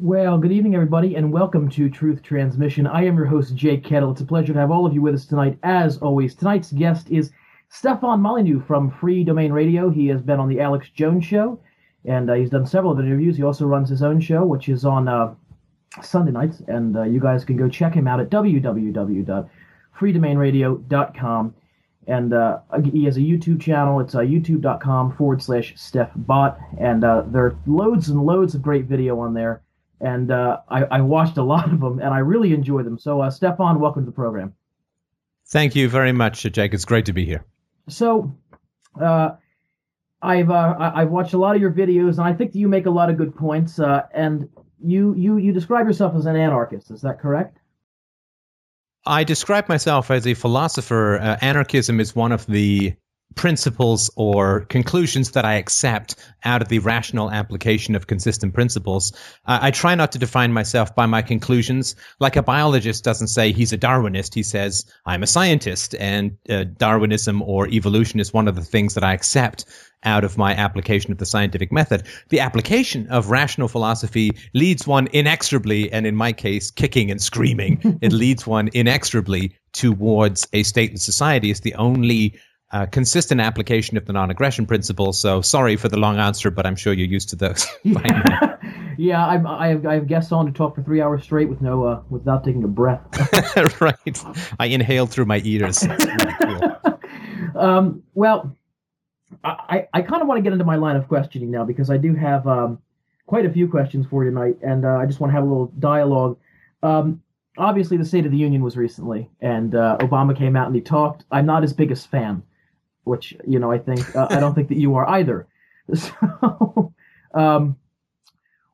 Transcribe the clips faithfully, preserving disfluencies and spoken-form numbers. Well, good evening, everybody, and welcome to Truth Transmission. I am your host, Jake Kettle. It's a pleasure to have all of you with us tonight, as always. Tonight's guest is Stefan Molyneux from Free Domain Radio. He has been on the Alex Jones Show, and uh, he's done several other interviews. He also runs his own show, which is on uh, Sunday nights, and uh, you guys can go check him out at w w w dot free domain radio dot com. And uh, he has a YouTube channel. It's uh, youtube.com forward slash StefBot, and uh, there are loads and loads of great video on there. And uh, I, I watched a lot of them, and I really enjoy them. So, uh, Stefan, welcome to the program. Thank you very much, Jake. It's great to be here. So, uh, I've uh, I've watched a lot of your videos, and I think that you make a lot of good points. Uh, and you you you describe yourself as an anarchist. Is that correct? I describe myself as a philosopher. Uh, anarchism is one of the principles or conclusions that I accept out of the rational application of consistent principles. Uh, I try not to define myself by my conclusions. Like a biologist doesn't say he's a Darwinist. He says, I'm a scientist, and uh, Darwinism or evolution is one of the things that I accept out of my application of the scientific method. The application of rational philosophy leads one inexorably, and in my case, kicking and screaming, it leads one inexorably towards a stateless society. It's the only Uh, consistent application of the non-aggression principle. So sorry for the long answer, but I'm sure you're used to those. Yeah, I've I've I've guests on to talk for three hours straight with no uh, without taking a breath. Right, I inhaled through my ears. Really cool. um, well, I I kind of want to get into my line of questioning now, because I do have um, quite a few questions for you tonight, and uh, I just want to have a little dialogue. Um, obviously, the State of the Union was recently, and uh, Obama came out and he talked. I'm not his biggest fan, which, you know, I think, uh, I don't think that you are either. So um,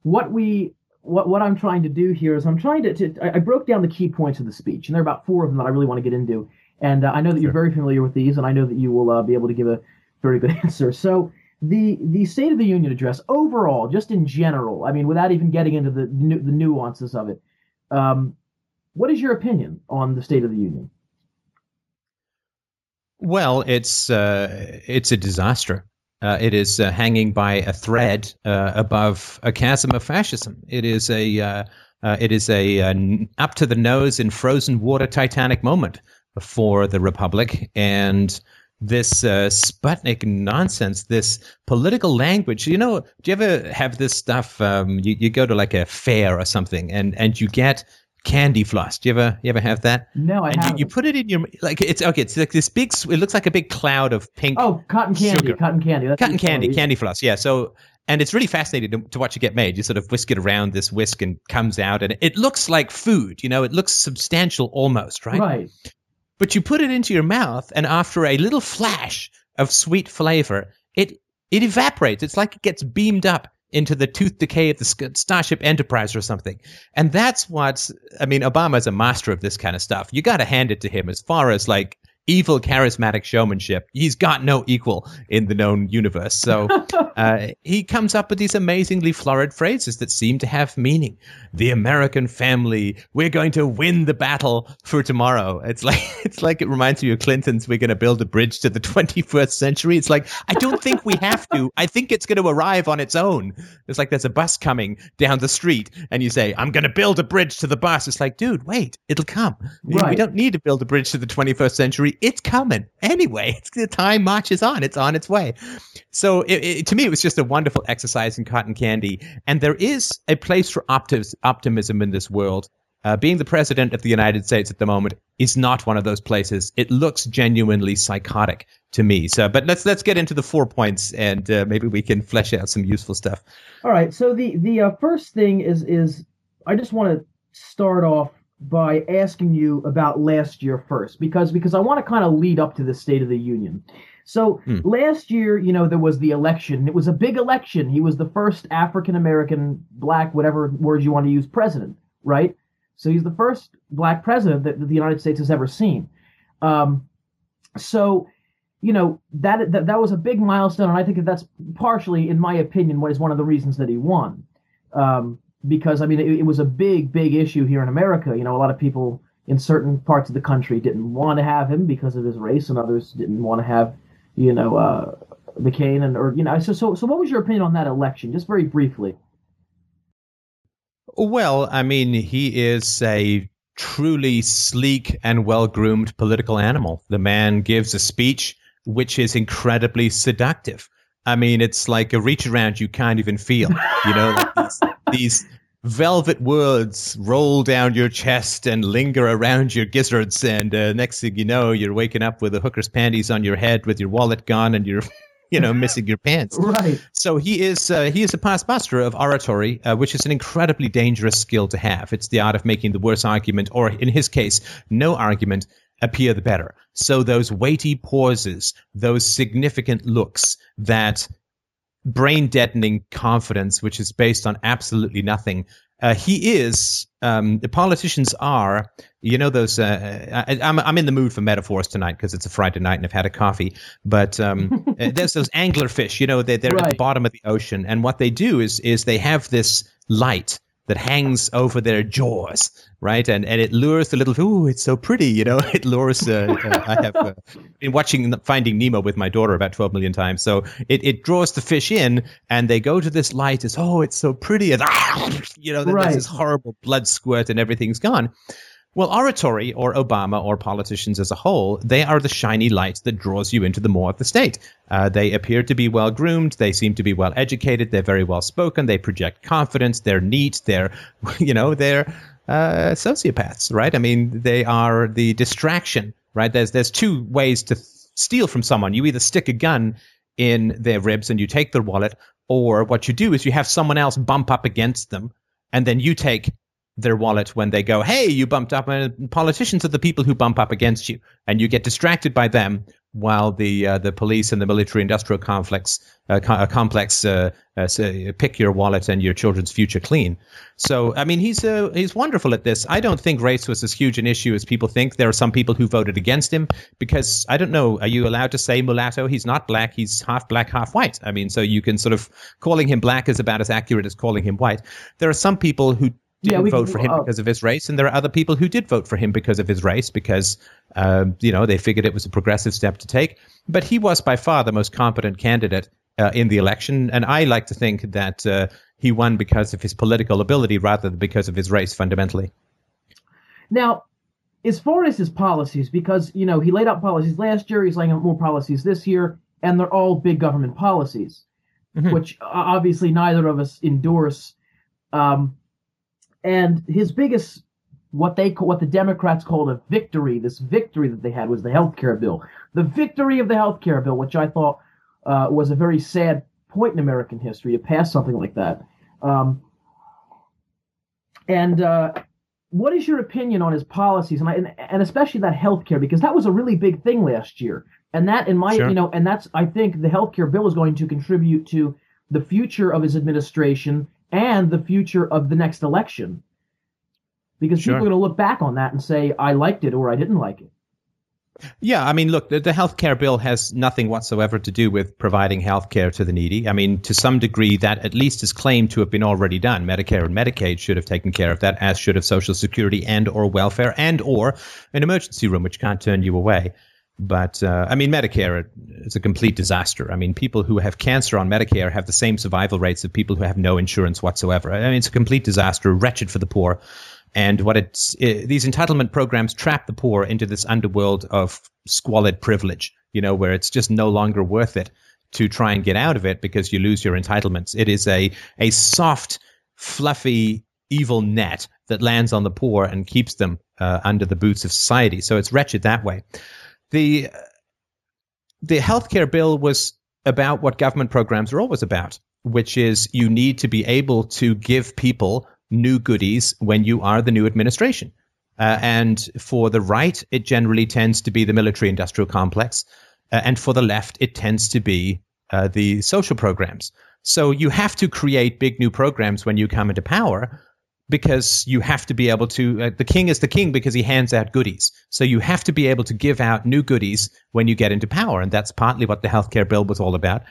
what we, what, what I'm trying to do here is I'm trying to, to I, I broke down the key points of the speech, and there are about four of them that I really want to get into. And uh, I know that sure. You're very familiar with these, and I know that you will uh, be able to give a very good answer. So the, the State of the Union address overall, just in general, I mean, without even getting into the nu- the nuances of it, um, what is your opinion on the State of the Union? Well, it's uh, it's a disaster. Uh, it is uh, hanging by a thread uh, above a chasm of fascism. It is a uh, uh, it is a uh, up to the nose in frozen water Titanic moment for the Republic, and this uh, Sputnik nonsense, this political language. You know, do you ever have this stuff? Um, you you go to like a fair or something, and and you get candy floss. Do you ever you ever have that? No, I and haven't. You, you put it in your, like, it's okay. It's like this big. It looks like a big cloud of pink. Oh, cotton candy, sugar. cotton candy, That's cotton candy, candy, candy floss. Yeah. So, and it's really fascinating to, to watch it get made. You sort of whisk it around this whisk and comes out, and it looks like food. You know, it looks substantial almost, right? Right. But you put it into your mouth, and after a little flash of sweet flavor, it it evaporates. It's like it gets beamed up into the tooth decay of the Starship Enterprise or something. And that's what's, I mean, Obama's a master of this kind of stuff. You got to hand it to him as far as like evil charismatic showmanship. He's got no equal in the known universe. So uh, he comes up with these amazingly florid phrases that seem to have meaning. The American family, we're going to win the battle for tomorrow. It's like, it's like it reminds you of Clinton's, we're going to build a bridge to the twenty-first century. It's like, I don't think we have to. I think it's going to arrive on its own. It's like there's a bus coming down the street and you say, I'm going to build a bridge to the bus. It's like, dude, wait, it'll come. Right. We don't need to build a bridge to the twenty-first century. It's coming anyway. It's, the time marches on. It's on its way. So it, it, to me, it was just a wonderful exercise in cotton candy. And there is a place for optis, optimism in this world. Uh, being the president of the United States at the moment is not one of those places. It looks genuinely psychotic to me. So, but let's let's get into the four points, and uh, maybe we can flesh out some useful stuff. All right. So the the uh, first thing is is I just want to start off by asking you about last year first, because because I want to kind of lead up to the State of the Union. So hmm. last year, you know, there was the election. It was a big election. He was the first African-American, black, whatever words you want to use, president, right? So he's the first black president that, that the United States has ever seen. Um, so, you know, that, that that was a big milestone, and I think that that's partially, in my opinion, what is one of the reasons that he won. Um Because, I mean, it, it was a big, big issue here in America. You know, a lot of people in certain parts of the country didn't want to have him because of his race, and others didn't want to have, you know, uh, McCain. And or you know, so, so so what was your opinion on that election, just very briefly? Well, I mean, he is a truly sleek and well-groomed political animal. The man gives a speech which is incredibly seductive. I mean, it's like a reach around you can't even feel, you know, like these, these velvet words roll down your chest and linger around your gizzards. And uh, next thing you know, you're waking up with a hooker's panties on your head with your wallet gone and you're, you know, missing your pants. Right. So he is uh, he is a past master of oratory, uh, which is an incredibly dangerous skill to have. It's the art of making the worst argument, or in his case, no argument, appear the better. So those weighty pauses, those significant looks, that brain-deadening confidence, which is based on absolutely nothing. Uh, he is, um, the politicians are, you know, those, uh, I, I'm I'm in the mood for metaphors tonight because it's a Friday night and I've had a coffee, but um, there's those anglerfish, you know, they're, they're right at the bottom of the ocean. And what they do is is they have this light that hangs over their jaws, right? And and it lures the little, ooh, it's so pretty, you know, it lures, uh, uh, I have uh, been watching Finding Nemo with my daughter about twelve million times. So it, it draws the fish in and they go to this light, it's, oh, it's so pretty. And, ah, you know, right, there's this horrible blood squirt and everything's gone. Well, oratory, or Obama, or politicians as a whole, they are the shiny light that draws you into the maw of the state. Uh, they appear to be well-groomed. They seem to be well-educated. They're very well-spoken. They project confidence. They're neat. They're, you know, they're uh, sociopaths, right? I mean, they are the distraction, right? There's there's two ways to steal from someone. You either stick a gun in their ribs and you take their wallet, or what you do is you have someone else bump up against them, and then you take their wallet when they go, hey, you bumped up. And politicians are the people who bump up against you, and you get distracted by them while the uh, the police and the military-industrial complex uh, co- complex uh, uh, say, pick your wallet and your children's future clean. So, I mean, he's uh, he's wonderful at this. I don't think race was as huge an issue as people think. There are some people who voted against him because, I don't know, are you allowed to say mulatto? He's not black. He's half black, half white. I mean, so you can sort of, calling him black is about as accurate as calling him white. There are some people who didn't yeah, we vote can, for him uh, because of his race, and there are other people who did vote for him because of his race, because um, you know, they figured it was a progressive step to take. But he was by far the most competent candidate uh, in the election, and I like to think that uh, he won because of his political ability rather than because of his race fundamentally. Now, as far as his policies, because, you know, he laid out policies last year, he's laying out more policies this year, and they're all big government policies, mm-hmm. which obviously neither of us endorse. Um, And his biggest, what they what the Democrats called a victory, this victory that they had was the health care bill. The victory of the health care bill, which I thought uh, was a very sad point in American history to pass something like that. Um, and uh, what is your opinion on his policies, and I, and, and especially that health care, because that was a really big thing last year. And that, in my, sure. you know, and that's, I think the health care bill is going to contribute to the future of his administration and the future of the next election, because sure. people are going to look back on that and say, I liked it or I didn't like it. Yeah, I mean, look, the, the health care bill has nothing whatsoever to do with providing health care to the needy. I mean, to some degree, that at least is claimed to have been already done. Medicare and Medicaid should have taken care of that, as should have Social Security and or welfare and or an emergency room, which can't turn you away. But, uh, I mean, Medicare is a complete disaster. I mean, people who have cancer on Medicare have the same survival rates of people who have no insurance whatsoever. I mean, it's a complete disaster, wretched for the poor. And what it's, it, these entitlement programs trap the poor into this underworld of squalid privilege, you know, where it's just no longer worth it to try and get out of it because you lose your entitlements. It is a, a soft, fluffy, evil net that lands on the poor and keeps them uh, under the boots of society. So it's wretched that way. The the healthcare bill was about what government programs are always about, which is you need to be able to give people new goodies when you are the new administration. Uh, and for the right, it generally tends to be the military-industrial complex. Uh, and for the left, it tends to be uh, the social programs. So you have to create big new programs when you come into power, because you have to be able to, uh, the king is the king because he hands out goodies. So you have to be able to give out new goodies when you get into power. And that's partly what the healthcare bill was all about.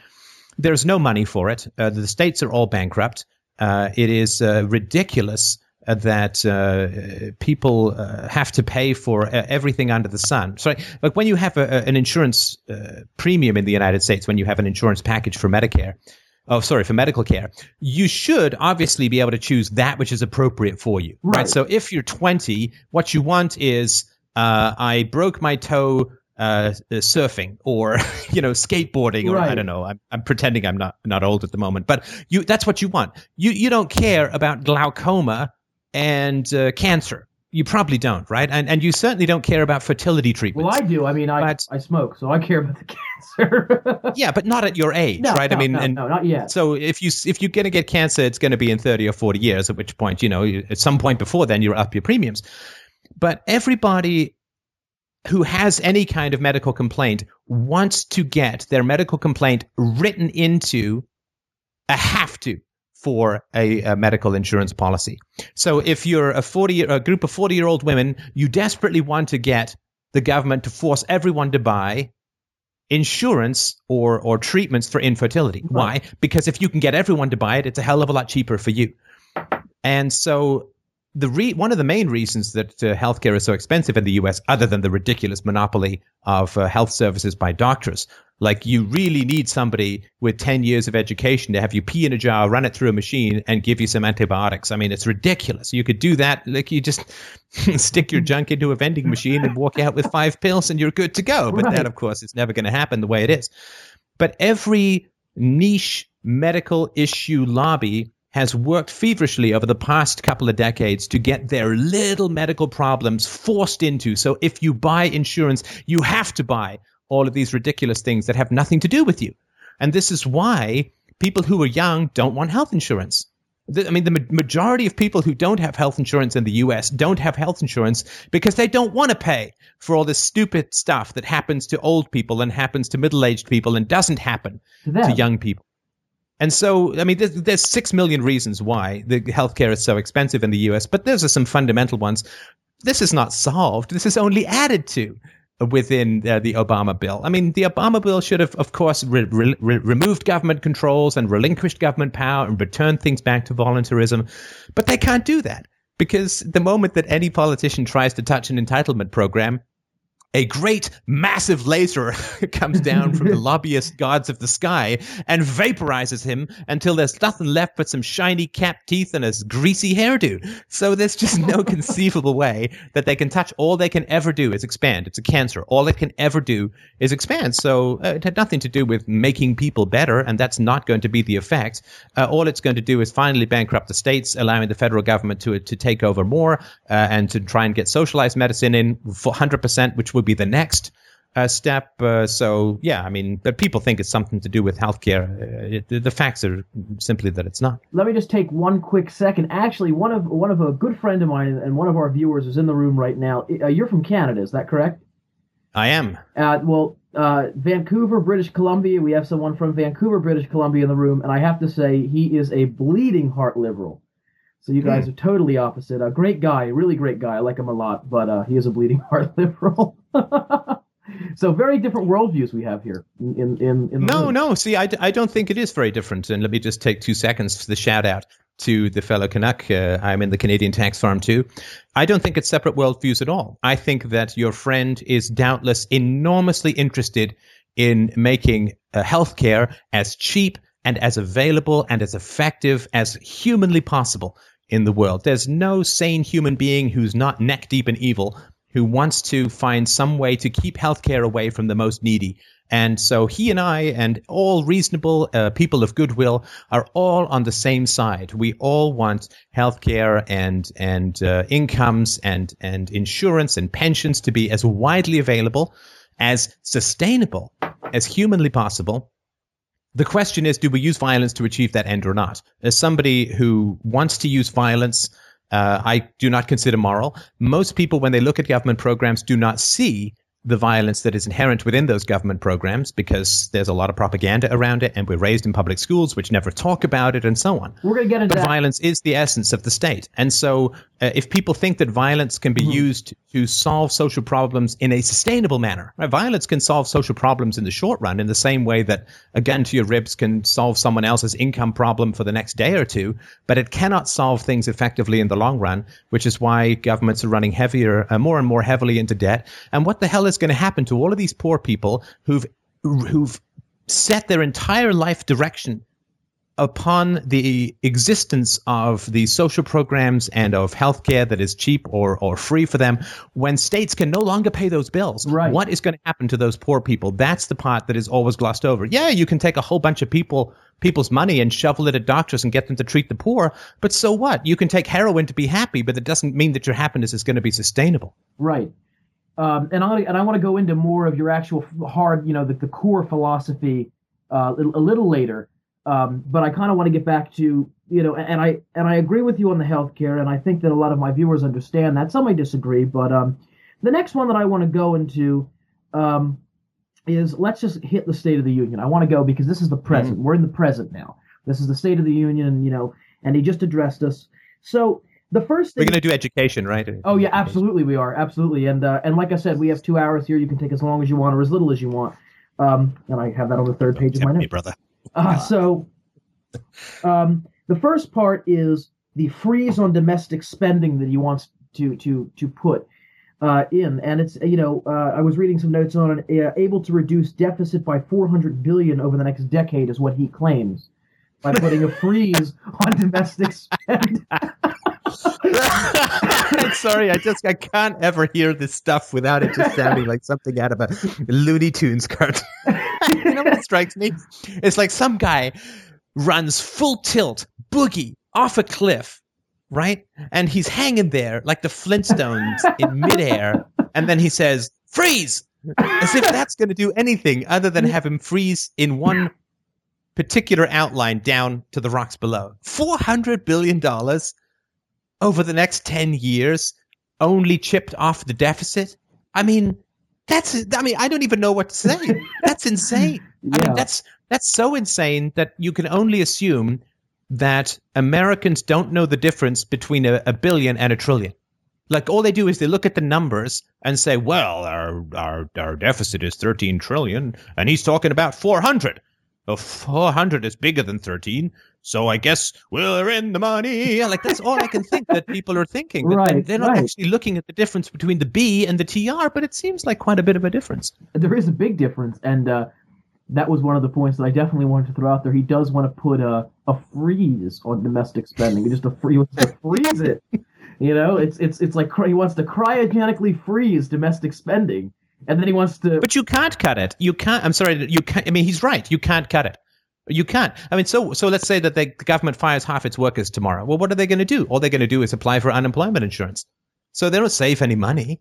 There's no money for it. Uh, the states are all bankrupt. Uh, it is uh, ridiculous uh, that uh, people uh, have to pay for uh, everything under the sun. Sorry, like when you have a, an insurance uh, premium in the United States, when you have an insurance package for Medicare, oh, sorry, for medical care, you should obviously be able to choose that which is appropriate for you. Right. right? So if you're twenty, what you want is, uh, I broke my toe uh, surfing, or, you know, skateboarding, or right. I don't know. I'm, I'm pretending I'm not, not old at the moment, but you, that's what you want. You, you don't care about glaucoma and uh, cancer. You probably don't, right? And and you certainly don't care about fertility treatments. Well, I do. I mean, I but, I smoke, so I care about the cancer. Yeah, but not at your age, no, right? No, I mean, no, and no, not yet. So if you if you're going to get cancer, it's going to be in thirty or forty years. At which point, you know, at some point before then, you're up your premiums. But everybody who has any kind of medical complaint wants to get their medical complaint written into a have to. For a, a medical insurance policy. So if you're a forty, a group of forty-year-old women, you desperately want to get the government to force everyone to buy insurance or or treatments for infertility. Right. Why? Because if you can get everyone to buy it, it's a hell of a lot cheaper for you. And so the re, one of the main reasons that uh, healthcare is so expensive in the U S, other than the ridiculous monopoly of uh, health services by doctors. Like, you really need somebody with ten years of education to have you pee in a jar, run it through a machine, and give you some antibiotics. I mean, it's ridiculous. You could do that. Like, you just stick your junk into a vending machine and walk out with five pills and you're good to go. But right. that, of course, is never going to happen the way it is. But every niche medical issue lobby has worked feverishly over the past couple of decades to get their little medical problems forced into. So if you buy insurance, you have to buy all of these ridiculous things that have nothing to do with you. And this is why people who are young don't want health insurance. The, I mean, the ma- majority of people who don't have health insurance in the U S don't have health insurance because they don't want to pay for all this stupid stuff that happens to old people and happens to middle-aged people and doesn't happen yeah. to young people. And so, I mean, there's, there's six million reasons why the healthcare is so expensive in the U S, but those are some fundamental ones. This is not solved. This is only added to. Within uh, the Obama bill. I mean, the Obama bill should have, of course, re- re- removed government controls and relinquished government power and returned things back to voluntarism. But they can't do that because the moment that any politician tries to touch an entitlement program, a great massive laser comes down from the lobbyist gods of the sky and vaporizes him until there's nothing left but some shiny capped teeth and a greasy hairdo. So there's just no conceivable way that they can touch. All they can ever do is expand. It's a cancer. All it can ever do is expand. So uh, it had nothing to do with making people better, and that's not going to be the effect. Uh, all it's going to do is finally bankrupt the states, allowing the federal government to, to take over more uh, and to try and get socialized medicine in for one hundred percent, which would be the next uh, step. Uh, so, yeah, I mean, but people think it's something to do with healthcare. Uh, it, the, the facts are simply that it's not. Let me just take one quick second. Actually, one of one of a good friend of mine and one of our viewers is in the room right now. Uh, you're from Canada, is that correct? I am. Uh, well, uh, Vancouver, British Columbia. We have someone from Vancouver, British Columbia in the room, and I have to say he is a bleeding heart liberal. So you guys mm. are totally opposite. A great guy, really great guy. I like him a lot, but uh, he is a bleeding heart liberal. So very different worldviews we have here. In, in, in no, room. no. See, I, I don't think it is very different. And let me just take two seconds for the shout out to the fellow Canuck. Uh, I'm in the Canadian tax farm too. I don't think it's separate worldviews at all. I think that your friend is doubtless enormously interested in making uh, healthcare as cheap and as available and as effective as humanly possible in the world. There's no sane human being who's not neck deep in evil who wants to find some way to keep healthcare away from the most needy. And so he and I and all reasonable uh, people of goodwill are all on the same side. We all want healthcare and and uh, incomes and and insurance and pensions to be as widely available, as sustainable as humanly possible. The question is, do we use violence to achieve that end or not? As somebody who wants to use violence, uh, I do not consider moral. Most people, when they look at government programs, do not see the violence that is inherent within those government programs because there's a lot of propaganda around it, and we're raised in public schools which never talk about it and so on. We're going to get into that. Violence is the essence of the state. And so uh, if people think that violence can be mm-hmm. used to solve social problems in a sustainable manner, right? Violence can solve social problems in the short run in the same way that a gun to your ribs can solve someone else's income problem for the next day or two, but it cannot solve things effectively in the long run, which is why governments are running heavier, uh, more and more heavily into debt. And what the hell is going to happen to all of these poor people who've who've set their entire life direction upon the existence of the social programs and of healthcare that is cheap or, or free for them, when states can no longer pay those bills, right. What is going to happen to those poor people? That's the part that is always glossed over. Yeah, you can take a whole bunch of people people's money and shovel it at doctors and get them to treat the poor, but so what? You can take heroin to be happy, but it doesn't mean that your happiness is going to be sustainable. Right. Um, and I and I want to go into more of your actual hard, you know, the, the core philosophy uh, a little later. Um, but I kind of want to get back to, you know, and I and I agree with you on the healthcare, and I think that a lot of my viewers understand that. Some may disagree, but um, the next one that I want to go into um, is let's just hit the State of the Union. I want to go because this is the present. Mm-hmm. We're in the present now. This is the State of the Union, you know, and he just addressed us. So the first thing we're going to do education, right? Oh yeah, absolutely, we are absolutely, and uh, and like I said, we have two hours here. You can take as long as you want or as little as you want. Um, and I have that on the third page of my notes, brother. Uh, so um, the first part is the freeze on domestic spending that he wants to to to put uh, in. And it's, you know, uh, I was reading some notes on it, uh, able to reduce deficit by four hundred billion dollars over the next decade is what he claims by putting a freeze on domestic spending. Sorry, I just I can't ever hear this stuff without it just sounding like something out of a Looney Tunes cartoon. You know what strikes me? It's like some guy runs full tilt, boogie, off a cliff, right? And he's hanging there like the Flintstones in midair, and then he says, "Freeze!" As if that's going to do anything other than have him freeze in one particular outline down to the rocks below. four hundred billion dollars over the next ten years, only chipped off the deficit. I mean, that's, I mean, I don't even know what to say. That's insane. Yeah. I mean, that's, that's so insane that you can only assume that Americans don't know the difference between a, a billion and a trillion. Like, all they do is they look at the numbers and say, well, our, our, our deficit is thirteen trillion, and he's talking about four hundred. Oh, four hundred is bigger than thirteen, so I guess we're in the money. Like, that's all I can think that people are thinking. Right, they're not right. actually looking at the difference between the B and the T R, but it seems like quite a bit of a difference. There is a big difference, and uh, that was one of the points that I definitely wanted to throw out there. He does want to put a, a freeze on domestic spending. Just a free, he wants to freeze it. You know, it's it's it's like he wants to cryogenically freeze domestic spending. And then he wants to... But you can't cut it. You can't... I'm sorry. You can't... I mean, he's right. You can't cut it. You can't. I mean, so so let's say that they, the government fires half its workers tomorrow. Well, what are they going to do? All they're going to do is apply for unemployment insurance. So they don't save any money.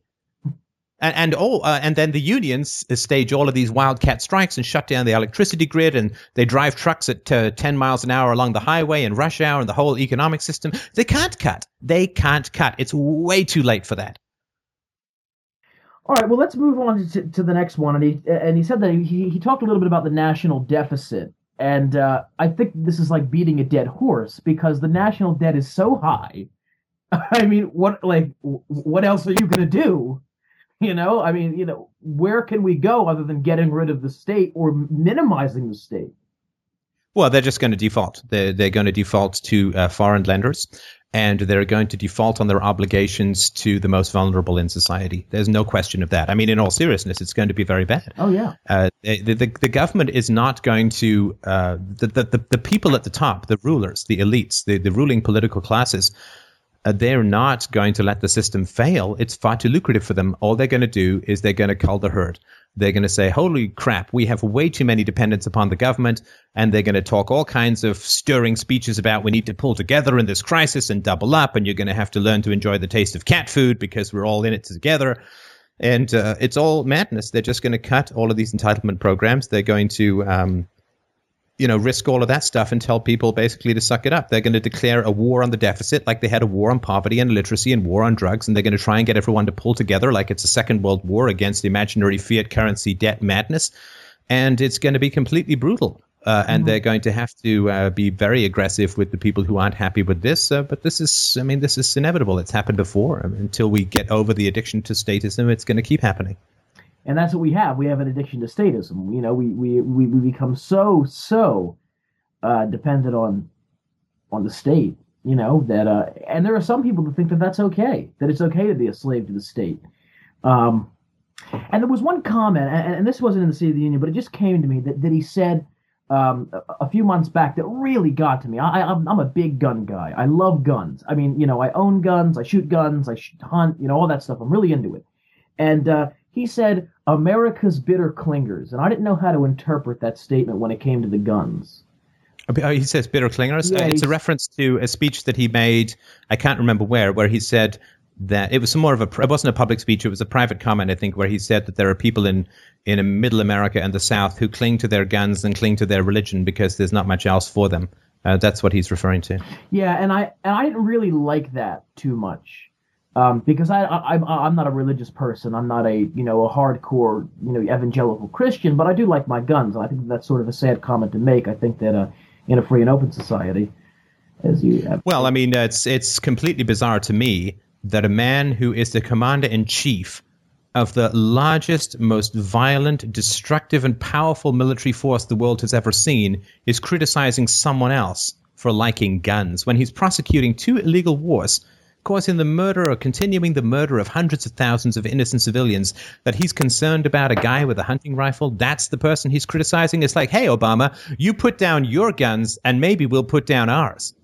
And and, oh, uh, and then the unions stage all of these wildcat strikes and shut down the electricity grid, and they drive trucks at uh, ten miles an hour along the highway and rush hour and the whole economic system. They can't cut. They can't cut. It's way too late for that. All right, well, let's move on to, to the next one. And he and he said that he, he talked a little bit about the national deficit. And uh, I think this is like beating a dead horse because the national debt is so high. I mean, what like what else are you going to do? You know, I mean, you know, where can we go other than getting rid of the state or minimizing the state? Well, they're just going to default. They're, they're going to default to uh, foreign lenders. And they're going to default on their obligations to the most vulnerable in society. There's no question of that. I mean, in all seriousness, it's going to be very bad. Oh, yeah. Uh, the, the, the government is not going to uh, – the, the, the people at the top, the rulers, the elites, the, the ruling political classes, uh, they're not going to let the system fail. It's far too lucrative for them. All they're going to do is they're going to cull the herd. They're going to say, holy crap, we have way too many dependents upon the government, and they're going to talk all kinds of stirring speeches about we need to pull together in this crisis and double up, and you're going to have to learn to enjoy the taste of cat food because we're all in it together. And uh, it's all madness. They're just going to cut all of these entitlement programs. They're going to um, you know, risk all of that stuff and tell people basically to suck it up. They're going to declare a war on the deficit like they had a war on poverty and illiteracy and war on drugs, and they're going to try and get everyone to pull together like it's a Second World War against imaginary fiat currency debt madness, and it's going to be completely brutal. Uh, and mm-hmm. They're going to have to uh, be very aggressive with the people who aren't happy with this. Uh, but this is, I mean, this is inevitable. It's happened before. I mean, until we get over the addiction to statism, it's going to keep happening. And that's what we have. We have an addiction to statism. You know, we we, we, we become so, so uh, dependent on on the state, you know, that uh, and there are some people that think that that's okay, that it's okay to be a slave to the state. Um, and there was one comment, and, and this wasn't in the State of the Union, but it just came to me that, that he said um, a few months back that really got to me. I, I'm, I'm a big gun guy. I love guns. I mean, you know, I own guns. I shoot guns. I shoot, hunt, you know, all that stuff. I'm really into it. And uh, he said, America's bitter clingers. And I didn't know how to interpret that statement when it came to the guns. He says bitter clingers. Yeah, it's a reference to a speech that he made. I can't remember where, where he said that it was some more of a, it wasn't a public speech. It was a private comment, I think, where he said that there are people in, in middle America and the South who cling to their guns and cling to their religion because there's not much else for them. Uh, that's what he's referring to. Yeah. And I, and I didn't really like that too much. Um, because I, I, I'm, I'm not a religious person. I'm not a, you know, a hardcore, you know, evangelical Christian, but I do like my guns. And I think that's sort of a sad comment to make. I think that, uh, in a free and open society, as you have. Well, I mean, it's it's completely bizarre to me that a man who is the commander-in-chief of the largest, most violent, destructive, and powerful military force the world has ever seen is criticizing someone else for liking guns when he's prosecuting two illegal wars, causing the murder or continuing the murder of hundreds of thousands of innocent civilians, that he's concerned about a guy with a hunting rifle. That's the person he's criticizing. It's like, hey, Obama, you put down your guns and maybe we'll put down ours.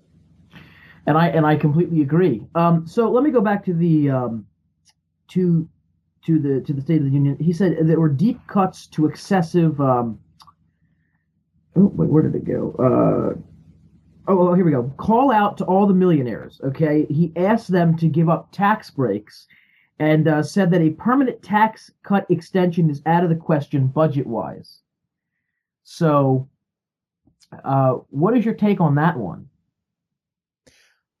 And I and I completely agree. Um, so let me go back to the um, to to the to the State of the Union. He said there were deep cuts to excessive. Um, oh, wait, where did it go? Uh, Oh, here we go. Call out to all the millionaires, okay? He asked them to give up tax breaks and uh, said that a permanent tax cut extension is out of the question budget-wise. So uh, what is your take on that one?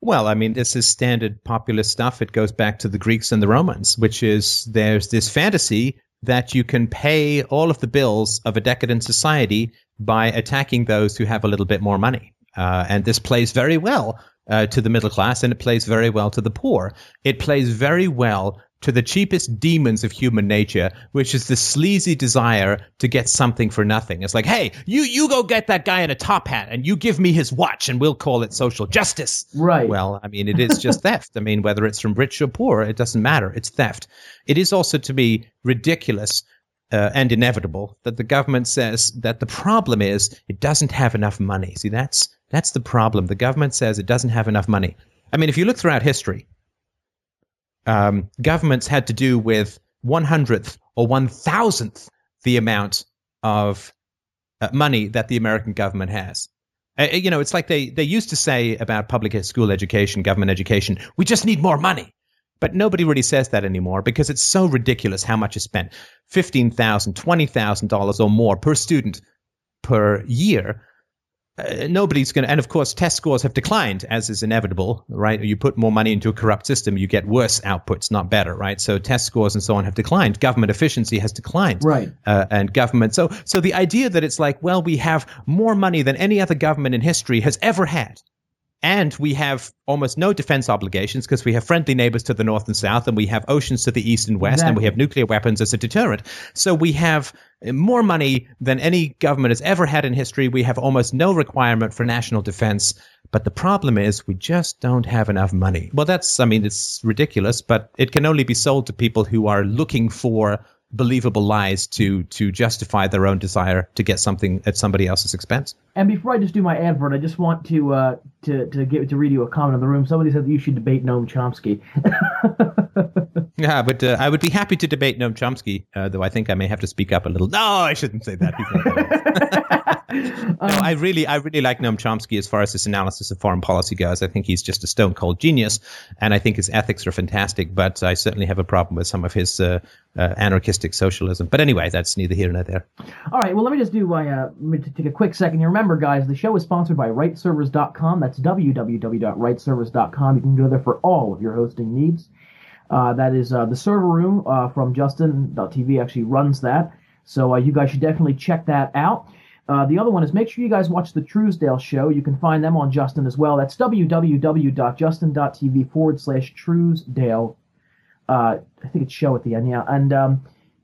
Well, I mean, this is standard populist stuff. It goes back to the Greeks and the Romans, which is there's this fantasy that you can pay all of the bills of a decadent society by attacking those who have a little bit more money. Uh, and this plays very well uh, to the middle class, and it plays very well to the poor. It plays very well to the cheapest demons of human nature, which is the sleazy desire to get something for nothing. It's like, hey, you you go get that guy in a top hat, and you give me his watch, and we'll call it social justice. Right. Well, I mean, it is just theft. I mean, whether it's from rich or poor, it doesn't matter. It's theft. It is also, to me, ridiculous Uh, and inevitable that the government says that the problem is it doesn't have enough money. See, that's that's the problem. The government says it doesn't have enough money. I mean, if you look throughout history, um, governments had to do with one hundredth or one thousandth the amount of uh, money that the American government has. Uh, you know, it's like they, they used to say about public school education, government education, we just need more money. But nobody really says that anymore because it's so ridiculous how much is spent, fifteen thousand dollars, twenty thousand dollars or more per student per year. Uh, nobody's going to – and, of course, test scores have declined, as is inevitable, right? You put more money into a corrupt system, you get worse outputs, not better, right? So test scores and so on have declined. Government efficiency has declined. Right. Uh, and government – so so the idea that it's like, well, we have more money than any other government in history has ever had. And we have almost no defense obligations because we have friendly neighbors to the north and south, and we have oceans to the east and west, exactly. And we have nuclear weapons as a deterrent. So we have more money than any government has ever had in history. We have almost no requirement for national defense. But the problem is we just don't have enough money. Well, that's, I mean, it's ridiculous, but it can only be sold to people who are looking for believable lies to to justify their own desire to get something at somebody else's expense. And before I just do my advert, I just want to uh, to to get to read you a comment in the room. Somebody said that you should debate Noam Chomsky. Yeah, but uh, I would be happy to debate Noam Chomsky, uh, though I think I may have to speak up a little. No, I shouldn't say that. No, I really, I really like Noam Chomsky as far as his analysis of foreign policy goes. I think he's just a stone cold genius, and I think his ethics are fantastic. But I certainly have a problem with some of his uh, uh, anarchistic socialism. But anyway, that's neither here nor there. All right. Well, let me just do my. Uh, let me take a quick second here. Remember, guys, the show is sponsored by right servers dot com. That's w w w dot right servers dot com. You can go there for all of your hosting needs. Uh, that is uh, the server room uh, from Justin dot t v actually runs that. So uh, you guys should definitely check that out. Uh, the other one is make sure you guys watch The Truesdale Show. You can find them on Justin as well. That's w w w dot justin dot t v forward slash Truesdale. Uh, I think it's show at the end, yeah. And um,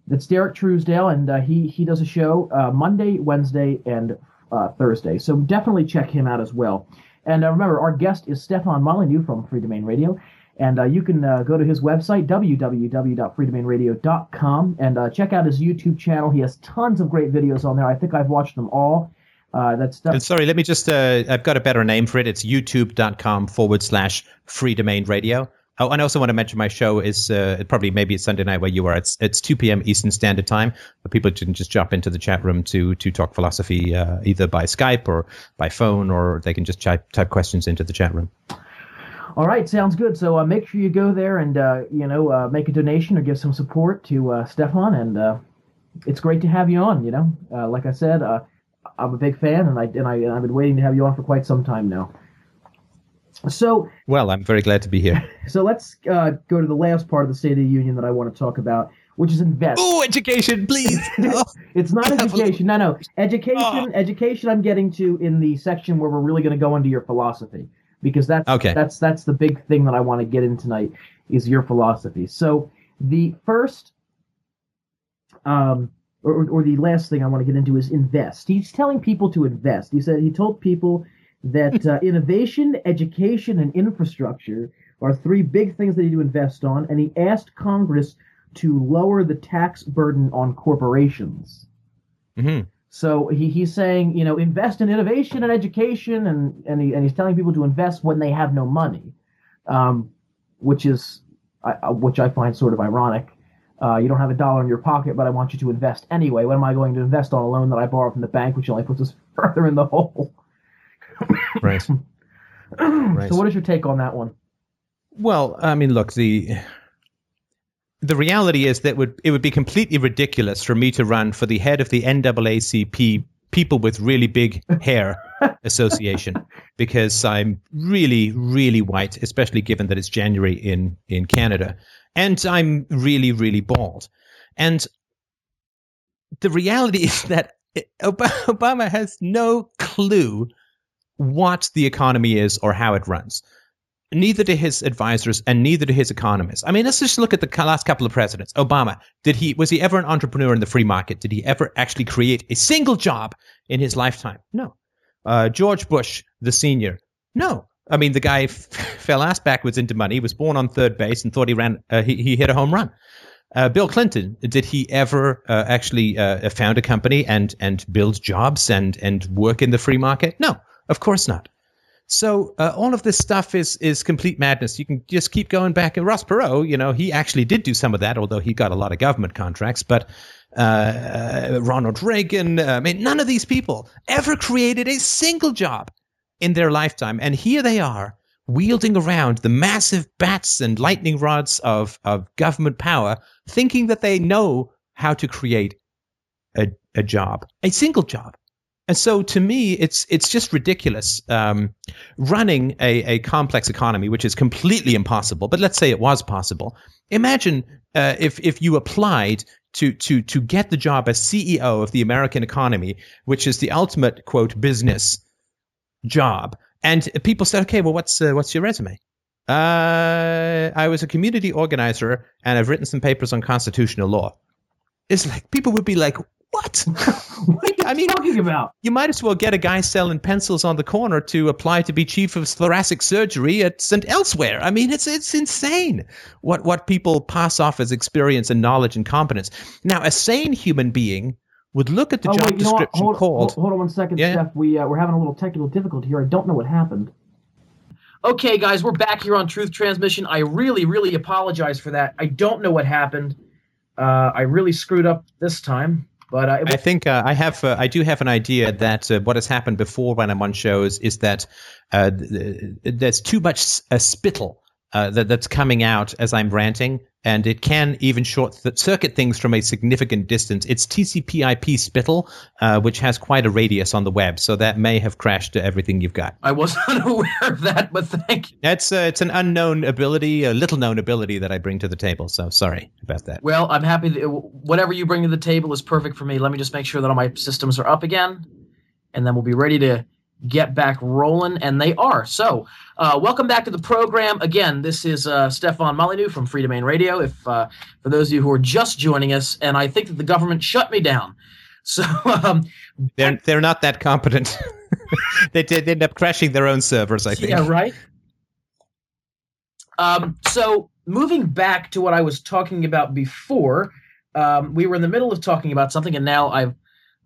that's Derek Truesdale, and uh, he, he does a show uh, Monday, Wednesday, and uh, Thursday. So definitely check him out as well. And uh, remember, our guest is Stefan Molyneux from Free Domain Radio. And uh, you can uh, go to his website, w w w dot free domain radio dot com, and uh, check out his YouTube channel. He has tons of great videos on there. I think I've watched them all. uh, that stuff. And sorry, let me just, uh, I've got a better name for it. It's youtube.com forward slash free domain radio. Oh, and I also want to mention my show is uh, probably maybe it's Sunday night where you are. It's it's two p.m. Eastern Standard Time. But people can just jump into the chat room to to talk philosophy uh, either by Skype or by phone, or they can just type, type questions into the chat room. All right. Sounds good. So uh, make sure you go there and, uh, you know, uh, make a donation or give some support to uh, Stefan. And uh, it's great to have you on. You know, uh, like I said, uh, I'm a big fan and, I, and, I, and I've been waiting to have you on for quite some time now. So well, I'm very glad to be here. So let's uh, go to the last part of the State of the Union that I want to talk about, which is invest. Oh, education, please. Oh. It's not education. No, no. Education, oh. education I'm getting to in the section where we're really going to go into your philosophy, because that's okay. that's that's the big thing that I want to get in tonight is your philosophy. So the first um, or, or the last thing I want to get into is invest. He's telling people to invest. He said he told people that uh, innovation, education, and infrastructure are three big things they need to invest on, and he asked Congress to lower the tax burden on corporations. Mm-hmm. So he, he's saying, you know, invest in innovation and education, and and, he, and he's telling people to invest when they have no money, um, which is I, which I find sort of ironic. Uh, you don't have a dollar in your pocket, but I want you to invest anyway. What am I going to invest on? A loan that I borrow from the bank, which only puts us further in the hole. Right. Right. So what is your take on that one? Well, I mean, look, the the reality is that it would, it would be completely ridiculous for me to run for the head of the N double A C P People with Really Big Hair Association, because I'm really, really white, especially given that it's January in, in Canada. And I'm really, really bald. And the reality is that it, Obama has no clue what the economy is or how it runs. Neither do his advisors and neither do his economists. I mean, let's just look at the last couple of presidents. Obama, did he was he ever an entrepreneur in the free market? Did he ever actually create a single job in his lifetime? No. Uh, George Bush, the senior, no. I mean, the guy f- fell ass backwards into money, was born on third base and thought he ran. Uh, he, he hit a home run. Uh, Bill Clinton, did he ever uh, actually uh, found a company and and build jobs and and work in the free market? No. Of course not. So uh, all of this stuff is is complete madness. You can just keep going back. And Ross Perot, you know, he actually did do some of that, although he got a lot of government contracts. But uh, uh, Ronald Reagan, uh, I mean, none of these people ever created a single job in their lifetime. And here they are wielding around the massive bats and lightning rods of, of government power, thinking that they know how to create a, a job, a single job. And so, to me, it's it's just ridiculous um, running a, a complex economy, which is completely impossible. But let's say it was possible. Imagine uh, if if you applied to to to get the job as C E O of the American economy, which is the ultimate quote business job. And people said, "Okay, well, what's uh, what's your resume?" Uh, I was a community organizer, and I've written some papers on constitutional law. It's like people would be like, "What?" I mean, talking about? You might as well get a guy selling pencils on the corner to apply to be chief of thoracic surgery at Saint Elsewhere. I mean, it's it's insane what what people pass off as experience and knowledge and competence. Now, a sane human being would look at the oh, job wait, description hold, called. Hold, hold on one second, yeah. Steph. We uh, we're having a little technical difficulty here. I don't know what happened. Okay, guys, we're back here on Truth Transmission. I really, really apologize for that. I don't know what happened. Uh, I really screwed up this time. But I, I think uh, I have uh, I do have an idea that uh, what has happened before when I'm on shows is that uh, th- th- there's too much uh, spittle uh, that that's coming out as I'm ranting, and it can even short th- circuit things from a significant distance. It's T C P I P spittle, uh, which has quite a radius on the web, so that may have crashed everything you've got. I was not aware of that, but thank you. That's uh, it's an unknown ability, a little known ability that I bring to the table. So sorry about that. Well, I'm happy that whatever you bring to the table is perfect for me. Let me just make sure that all my systems are up again, and then we'll be ready to get back rolling, and they are. So uh, welcome back to the program. Again, this is uh, Stefan Molyneux from Free Domain Radio, if, uh, for those of you who are just joining us, and I think that the government shut me down. So um, They're they're not that competent. They did end up crashing their own servers, I think. Yeah, right? Um, so moving back to what I was talking about before, um, we were in the middle of talking about something, and now I've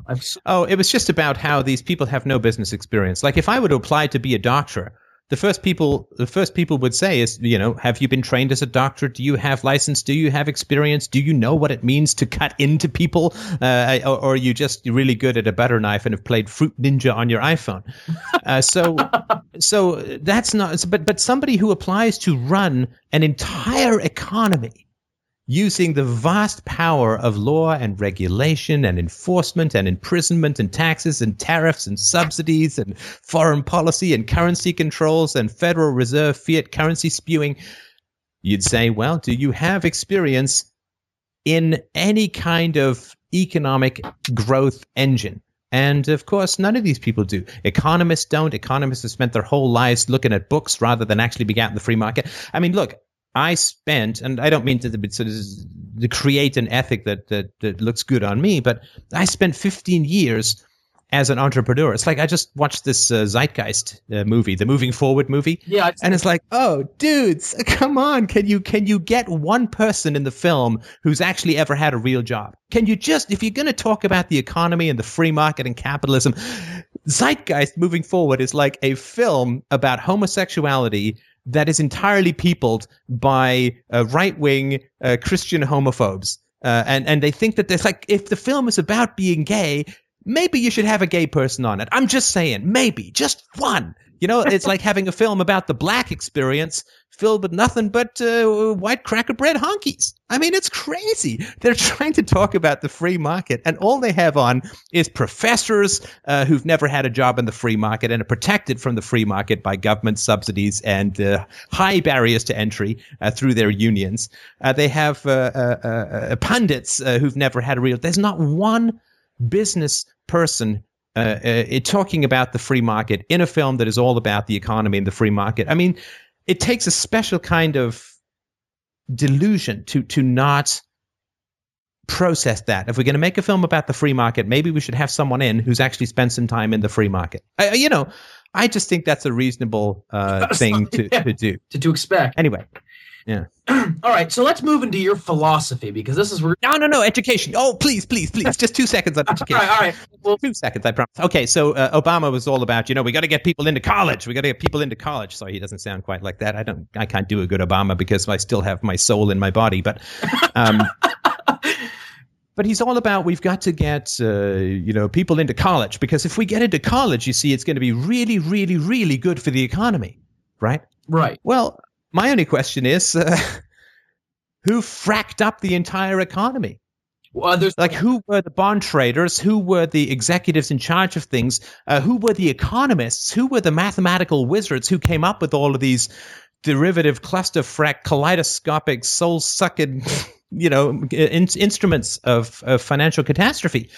I've... Oh, it was just about how these people have no business experience. Like, if I were to apply to be a doctor, the first people the first people would say is, you know, have you been trained as a doctor? Do you have license? Do you have experience? Do you know what it means to cut into people? Uh, or, or are you just really good at a butter knife and have played Fruit Ninja on your iPhone? Uh, so so that's not – but but somebody who applies to run an entire economy using the vast power of law and regulation and enforcement and imprisonment and taxes and tariffs and subsidies and foreign policy and currency controls and Federal Reserve fiat currency spewing, you'd say, well, do you have experience in any kind of economic growth engine? And, of course, none of these people do. Economists don't. Economists have spent their whole lives looking at books rather than actually being out in the free market. I mean, look. I spent, and I don't mean to, to, to create an ethic that, that that looks good on me, but I spent fifteen years as an entrepreneur. It's like I just watched this uh, Zeitgeist uh, movie, the Moving Forward movie, yeah, and it's like, oh, dudes, come on, can you can you get one person in the film who's actually ever had a real job? Can you just, if you're going to talk about the economy and the free market and capitalism, Zeitgeist Moving Forward is like a film about homosexuality that is entirely peopled by uh, right-wing uh, Christian homophobes. Uh, and, and they think that there's like, if the film is about being gay, maybe you should have a gay person on it. I'm just saying, maybe, just one. You know, it's like having a film about the black experience filled with nothing but uh, white cracker bread honkies. I mean, it's crazy. They're trying to talk about the free market, and all they have on is professors uh, who've never had a job in the free market and are protected from the free market by government subsidies and uh, high barriers to entry uh, through their unions. Uh, they have uh, uh, uh, pundits uh, who've never had a real – there's not one business person – Uh, uh, talking about the free market in a film that is all about the economy and the free market. I mean, it takes a special kind of delusion to to not process that. If we're going to make a film about the free market, maybe we should have someone in who's actually spent some time in the free market. I, you know, I just think that's a reasonable uh, thing to, yeah, to do. To, to expect. Anyway. Yeah. All right, so let's move into your philosophy, because this is where – No, no, no, education. Oh, please, please, please. Just two seconds on education. all right, all right. Well, two seconds, I promise. Okay, so uh, Obama was all about, you know, we got to get people into college. We got to get people into college. Sorry, he doesn't sound quite like that. I don't – I can't do a good Obama because I still have my soul in my body. But um, but he's all about, we've got to get, uh, you know, people into college, because if we get into college, you see, it's going to be really, really, really good for the economy, right? Right. Well – my only question is, uh, who fracked up the entire economy? Well, there's like, who were the bond traders? Who were the executives in charge of things? Uh, who were the economists? Who were the mathematical wizards who came up with all of these derivative clusterfrack, kaleidoscopic, soul-sucking, you know, in- instruments of, of financial catastrophe?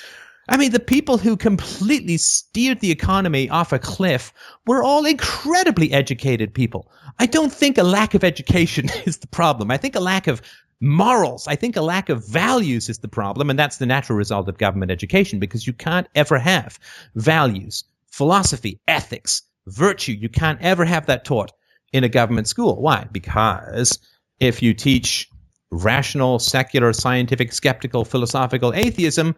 I mean, the people who completely steered the economy off a cliff were all incredibly educated people. I don't think a lack of education is the problem. I think a lack of morals, I think a lack of values is the problem, and that's the natural result of government education, because you can't ever have values, philosophy, ethics, virtue. You can't ever have that taught in a government school. Why? Because if you teach rational, secular, scientific, skeptical, philosophical atheism,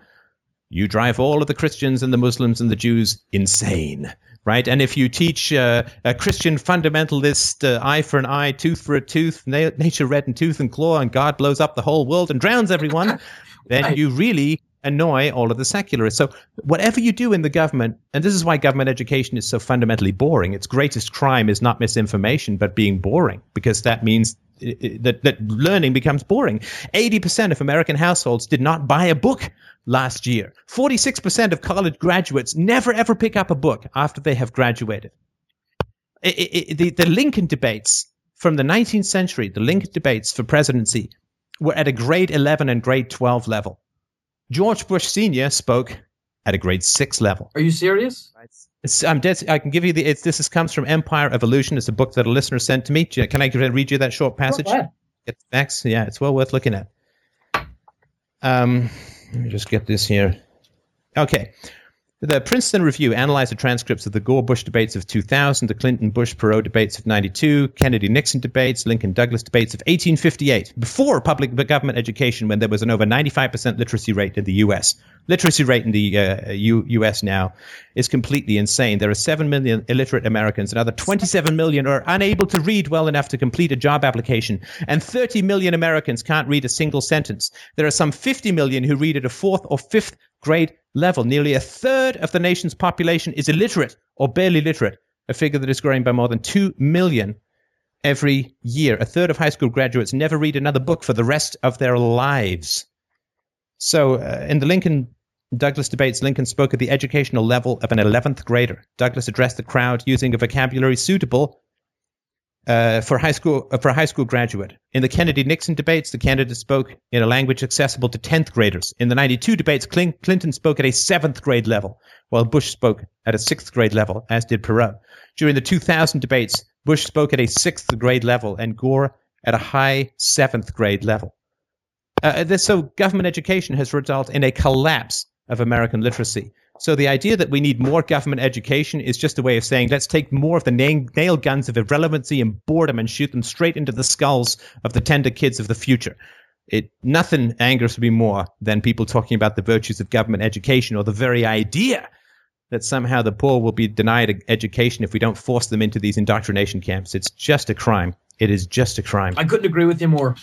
you drive all of the Christians and the Muslims and the Jews insane, right? And if you teach uh, a Christian fundamentalist uh, eye for an eye, tooth for a tooth, na- nature red in tooth and claw, and God blows up the whole world and drowns everyone, then right. You really annoy all of the secularists. So whatever you do in the government, and this is why government education is so fundamentally boring. Its greatest crime is not misinformation, but being boring, because that means that, that learning becomes boring. eighty percent of American households did not buy a book last year. forty-six percent of college graduates never, ever pick up a book after they have graduated. It, it, it, the, the Lincoln debates from the nineteenth century, the Lincoln debates for presidency, were at a grade eleven and grade twelve level. George Bush Senior spoke at a grade six level. Are you serious? It's, I'm dead, I can give you the – this is, comes from Empire Evolution. It's a book that a listener sent to me. Can I read you that short passage? Oh, wow. Yeah, it's well worth looking at. Um. Let me just get this here. Okay. The Princeton Review analyzed the transcripts of the Gore-Bush debates of two thousand, the Clinton-Bush-Perot debates of ninety-two, Kennedy-Nixon debates, Lincoln-Douglas debates of eighteen fifty-eight, before public government education, when there was an over ninety-five percent literacy rate in the U S. Literacy rate in the uh, U- U.S. now is completely insane. There are seven million illiterate Americans. Another twenty-seven million are unable to read well enough to complete a job application. And thirty million Americans can't read a single sentence. There are some fifty million who read at a fourth or fifth grade level. Nearly a third of the nation's population is illiterate or barely literate, a figure that is growing by more than two million every year. A third of high school graduates never read another book for the rest of their lives. So uh, in the Lincoln-Douglas debates, Lincoln spoke at the educational level of an eleventh grader. Douglas addressed the crowd using a vocabulary suitable uh, for high school uh, for a high school graduate. In the Kennedy-Nixon debates, the candidate spoke in a language accessible to tenth graders. In the ninety-two debates, Cl- Clinton spoke at a seventh grade level, while Bush spoke at a sixth grade level, as did Perot. During the two thousand debates, Bush spoke at a sixth grade level and Gore at a high seventh grade level. Uh, this, so government education has resulted in a collapse of American literacy. So the idea that we need more government education is just a way of saying, let's take more of the na- nail guns of irrelevancy and boredom and shoot them straight into the skulls of the tender kids of the future. It nothing angers me more than people talking about the virtues of government education, or the very idea that somehow the poor will be denied education if we don't force them into these indoctrination camps. It's just a crime. It is just a crime. I couldn't agree with you more.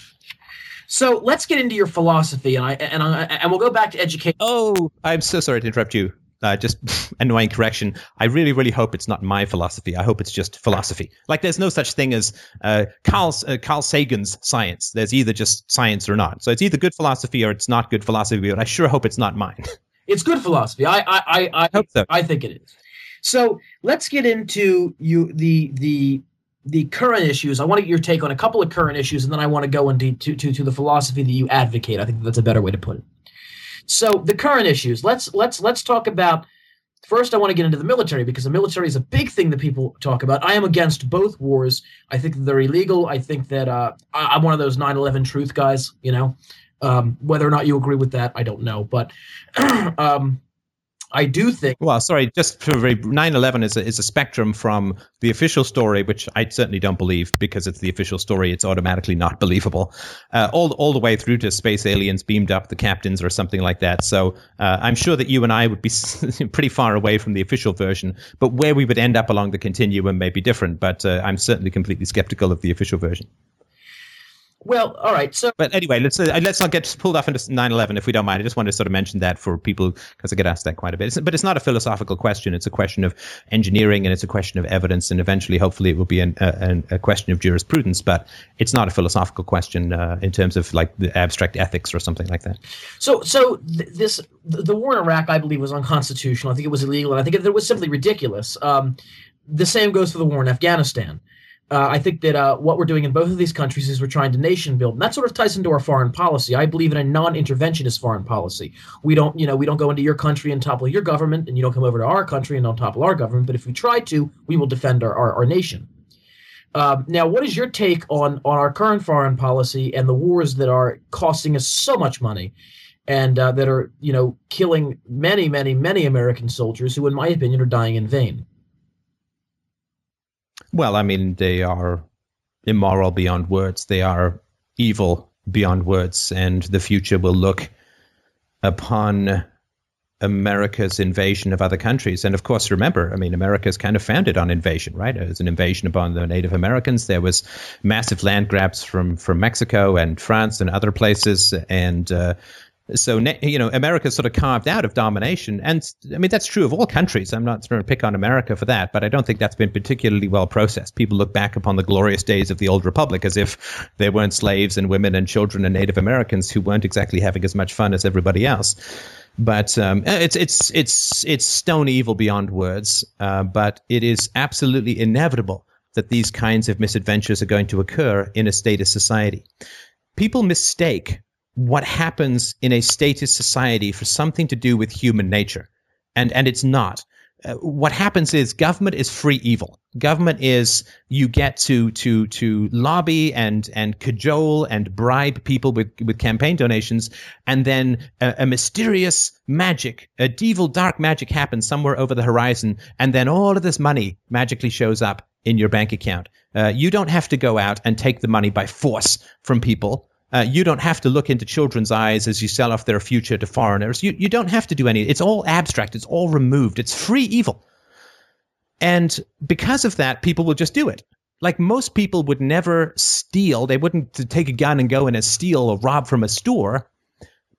So let's get into your philosophy, and I, and I, and we'll go back to education. Oh, I'm so sorry to interrupt you. Uh, just annoying correction. I really, really hope it's not my philosophy. I hope it's just philosophy. Like, there's no such thing as uh, Carl uh, Carl Sagan's science. There's either just science or not. So it's either good philosophy or it's not good philosophy. But I sure hope it's not mine. It's good philosophy. I I I, I hope so. I think it is. So let's get into you the the. the current issues. I want to get your take on a couple of current issues, and then I want to go into to, to, to the philosophy that you advocate. I think that's a better way to put it. So the current issues. Let's let's let's talk about – first I want to get into the military, because the military is a big thing that people talk about. I am against both wars. I think that they're illegal. I think that uh, – I'm one of those nine eleven truth guys, you know. Um, whether or not you agree with that, I don't know. But um, – I do think. Well, sorry, just for nine eleven is a, is a spectrum from the official story, which I certainly don't believe, because it's the official story. It's automatically not believable, uh, all all the way through to space aliens beamed up the captains or something like that. So uh, I'm sure that you and I would be pretty far away from the official version, but where we would end up along the continuum may be different. But uh, I'm certainly completely skeptical of the official version. Well, all right. So, but anyway, let's uh, let's not get pulled off into nine eleven if we don't mind. I just wanted to sort of mention that for people, because I get asked that quite a bit. It's, but it's not a philosophical question. It's a question of engineering, and it's a question of evidence, and eventually, hopefully, it will be an, uh, an, a question of jurisprudence. But it's not a philosophical question uh, in terms of like the abstract ethics or something like that. So, so th- this the war in Iraq, I believe, was unconstitutional. I think it was illegal, and I think it was simply ridiculous. Um, the same goes for the war in Afghanistan. Uh, I think that uh, what we're doing in both of these countries is we're trying to nation build, and that sort of ties into our foreign policy. I believe in a non-interventionist foreign policy. We don't, you know, we don't go into your country and topple your government, and you don't come over to our country and don't topple our government. But if we try to, we will defend our our, our nation. Uh, now, what is your take on on our current foreign policy and the wars that are costing us so much money, and uh, that are, you know, killing many, many, many American soldiers who, in my opinion, are dying in vain? Well, I mean, they are immoral beyond words. They are evil beyond words. And the future will look upon America's invasion of other countries. And of course, remember, I mean, America's kind of founded on invasion, right? It was an invasion upon the Native Americans. There was massive land grabs from, from Mexico and France and other places. And uh, so, you know, America's sort of carved out of domination. And, I mean, that's true of all countries. I'm not going to pick on America for that, but I don't think that's been particularly well processed. People look back upon the glorious days of the old republic as if there weren't slaves and women and children and Native Americans who weren't exactly having as much fun as everybody else. But um, it's it's it's it's stone evil beyond words, uh, but it is absolutely inevitable that these kinds of misadventures are going to occur in a statist society. People mistake what happens in a statist society for something to do with human nature. And and it's not. Uh, what happens is government is free evil. Government is you get to to to lobby and and cajole and bribe people with with campaign donations, and then a, a mysterious magic, a evil dark magic happens somewhere over the horizon, and then all of this money magically shows up in your bank account. Uh, you don't have to go out and take the money by force from people. Uh, you don't have to look into children's eyes as you sell off their future to foreigners. You you don't have to do any. It's all abstract. It's all removed. It's free evil. And because of that, people will just do it. Like, most people would never steal. They wouldn't take a gun and go in and steal or rob from a store.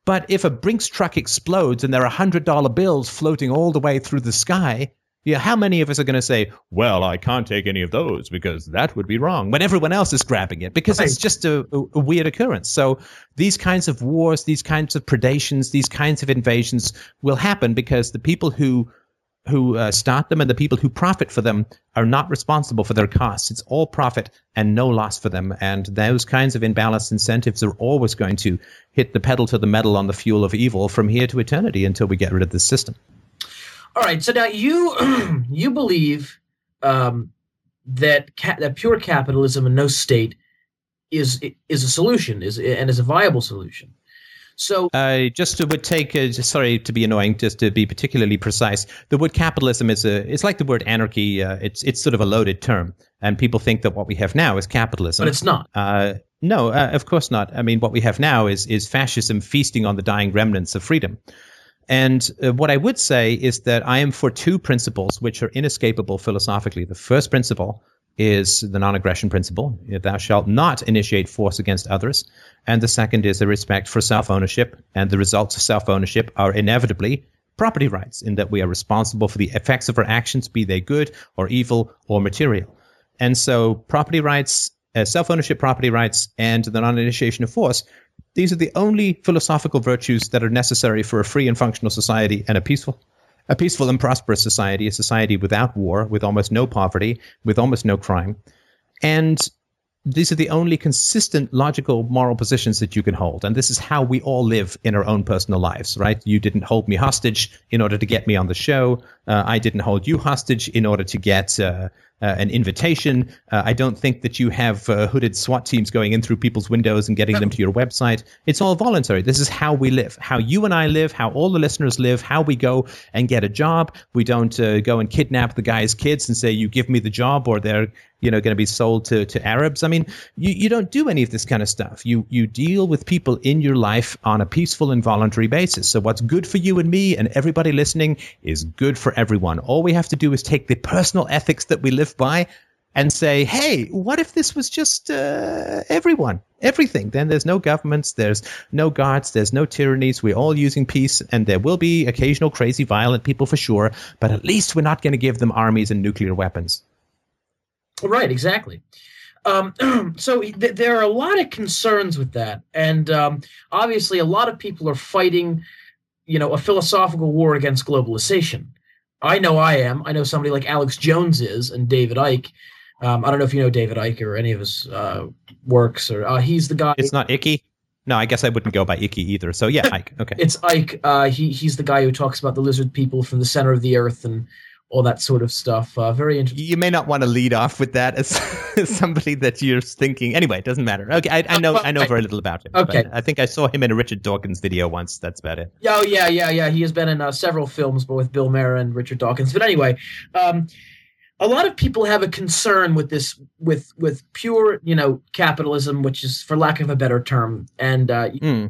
But if a Brinks truck explodes and there are one hundred dollar bills floating all the way through the sky, yeah, how many of us are going to say, well, I can't take any of those because that would be wrong, when everyone else is grabbing it? Because right. It's just a, a weird occurrence. So these kinds of wars, these kinds of predations, these kinds of invasions will happen because the people who who uh, start them and the people who profit for them are not responsible for their costs. It's all profit and no loss for them. And those kinds of imbalanced incentives are always going to hit the pedal to the metal on the fuel of evil from here to eternity until we get rid of this system. All right, so now you you believe um, that ca- that pure capitalism and no state is is a solution, is and is a viable solution. So uh, just to would take a, sorry to be annoying, just to be particularly precise, the word capitalism is a it's like the word anarchy. Uh, it's it's sort of a loaded term, and people think that what we have now is capitalism, but it's not. Uh, no, uh, of course not. I mean, what we have now is is fascism feasting on the dying remnants of freedom. And uh, what I would say is that I am for two principles which are inescapable philosophically. The first principle is the non-aggression principle. Thou shalt not initiate force against others. And the second is a respect for self-ownership. And the results of self-ownership are inevitably property rights, in that we are responsible for the effects of our actions, be they good or evil or material. And so property rights, uh, self-ownership property rights, and the non-initiation of force, these are the only philosophical virtues that are necessary for a free and functional society and a peaceful a peaceful and prosperous society, a society without war, with almost no poverty, with almost no crime. And these are the only consistent logical moral positions that you can hold. And this is how we all live in our own personal lives, right? You didn't hold me hostage in order to get me on the show. Uh, I didn't hold you hostage in order to get uh, uh, an invitation. Uh, I don't think that you have uh, hooded SWAT teams going in through people's windows and getting them to your website. It's all voluntary. This is how we live, how you and I live, how all the listeners live, how we go and get a job. We don't uh, go and kidnap the guy's kids and say, you give me the job, or they're you know, going to be sold to, to Arabs. I mean, you, you don't do any of this kind of stuff. You you deal with people in your life on a peaceful and voluntary basis. So what's good for you and me and everybody listening is good for everyone. All we have to do is take the personal ethics that we live by and say, hey, what if this was just uh, everyone, everything? Then there's no governments, there's no guards, there's no tyrannies. We're all using peace, and there will be occasional crazy, violent people for sure, but at least we're not going to give them armies and nuclear weapons. Right, exactly. Um, so th- there are a lot of concerns with that, and um, obviously, a lot of people are fighting, you know, a philosophical war against globalization. I know I am. I know somebody like Alex Jones is, and David Icke. Um, I don't know if you know David Icke or any of his uh, works, or uh, he's the guy. It's not Icke. No, I guess I wouldn't go by Icke either. So yeah, Icke. Okay, it's Icke. Uh, he he's the guy who talks about the lizard people from the center of the earth and all that sort of stuff. Uh, very interesting. You may not want to lead off with that as, as somebody that you're thinking. Anyway, it doesn't matter. Okay, I, I know I know very little about him. Okay. But I think I saw him in a Richard Dawkins video once. That's about it. Oh, yeah, yeah, yeah. He has been in uh, several films, but with Bill Maher and Richard Dawkins. But anyway, um, a lot of people have a concern with this, with with pure, you know, capitalism, which is, for lack of a better term, and uh, mm.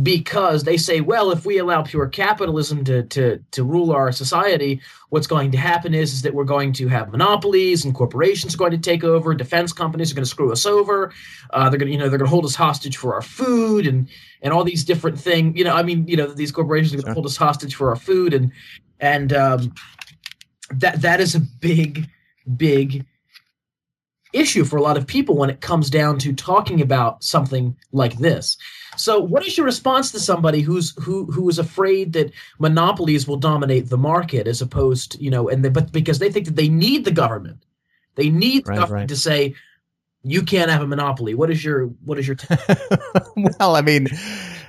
because they say, well, if we allow pure capitalism to, to, to rule our society, what's going to happen is, is that we're going to have monopolies, and corporations are going to take over, defense companies are going to screw us over, uh, they're going to, you know, they're going to hold us hostage for our food, and, and all these different things. You know, I mean, you know, these corporations are going to Sure. hold us hostage for our food, and and um, that that is a big, big issue for a lot of people when it comes down to talking about something like this. So what is your response to somebody who's who who is afraid that monopolies will dominate the market, as opposed to, you know, and they, but because they think that they need the government. They need the right, government right. to say, you can't have a monopoly. What is your what is your t- Well, I mean,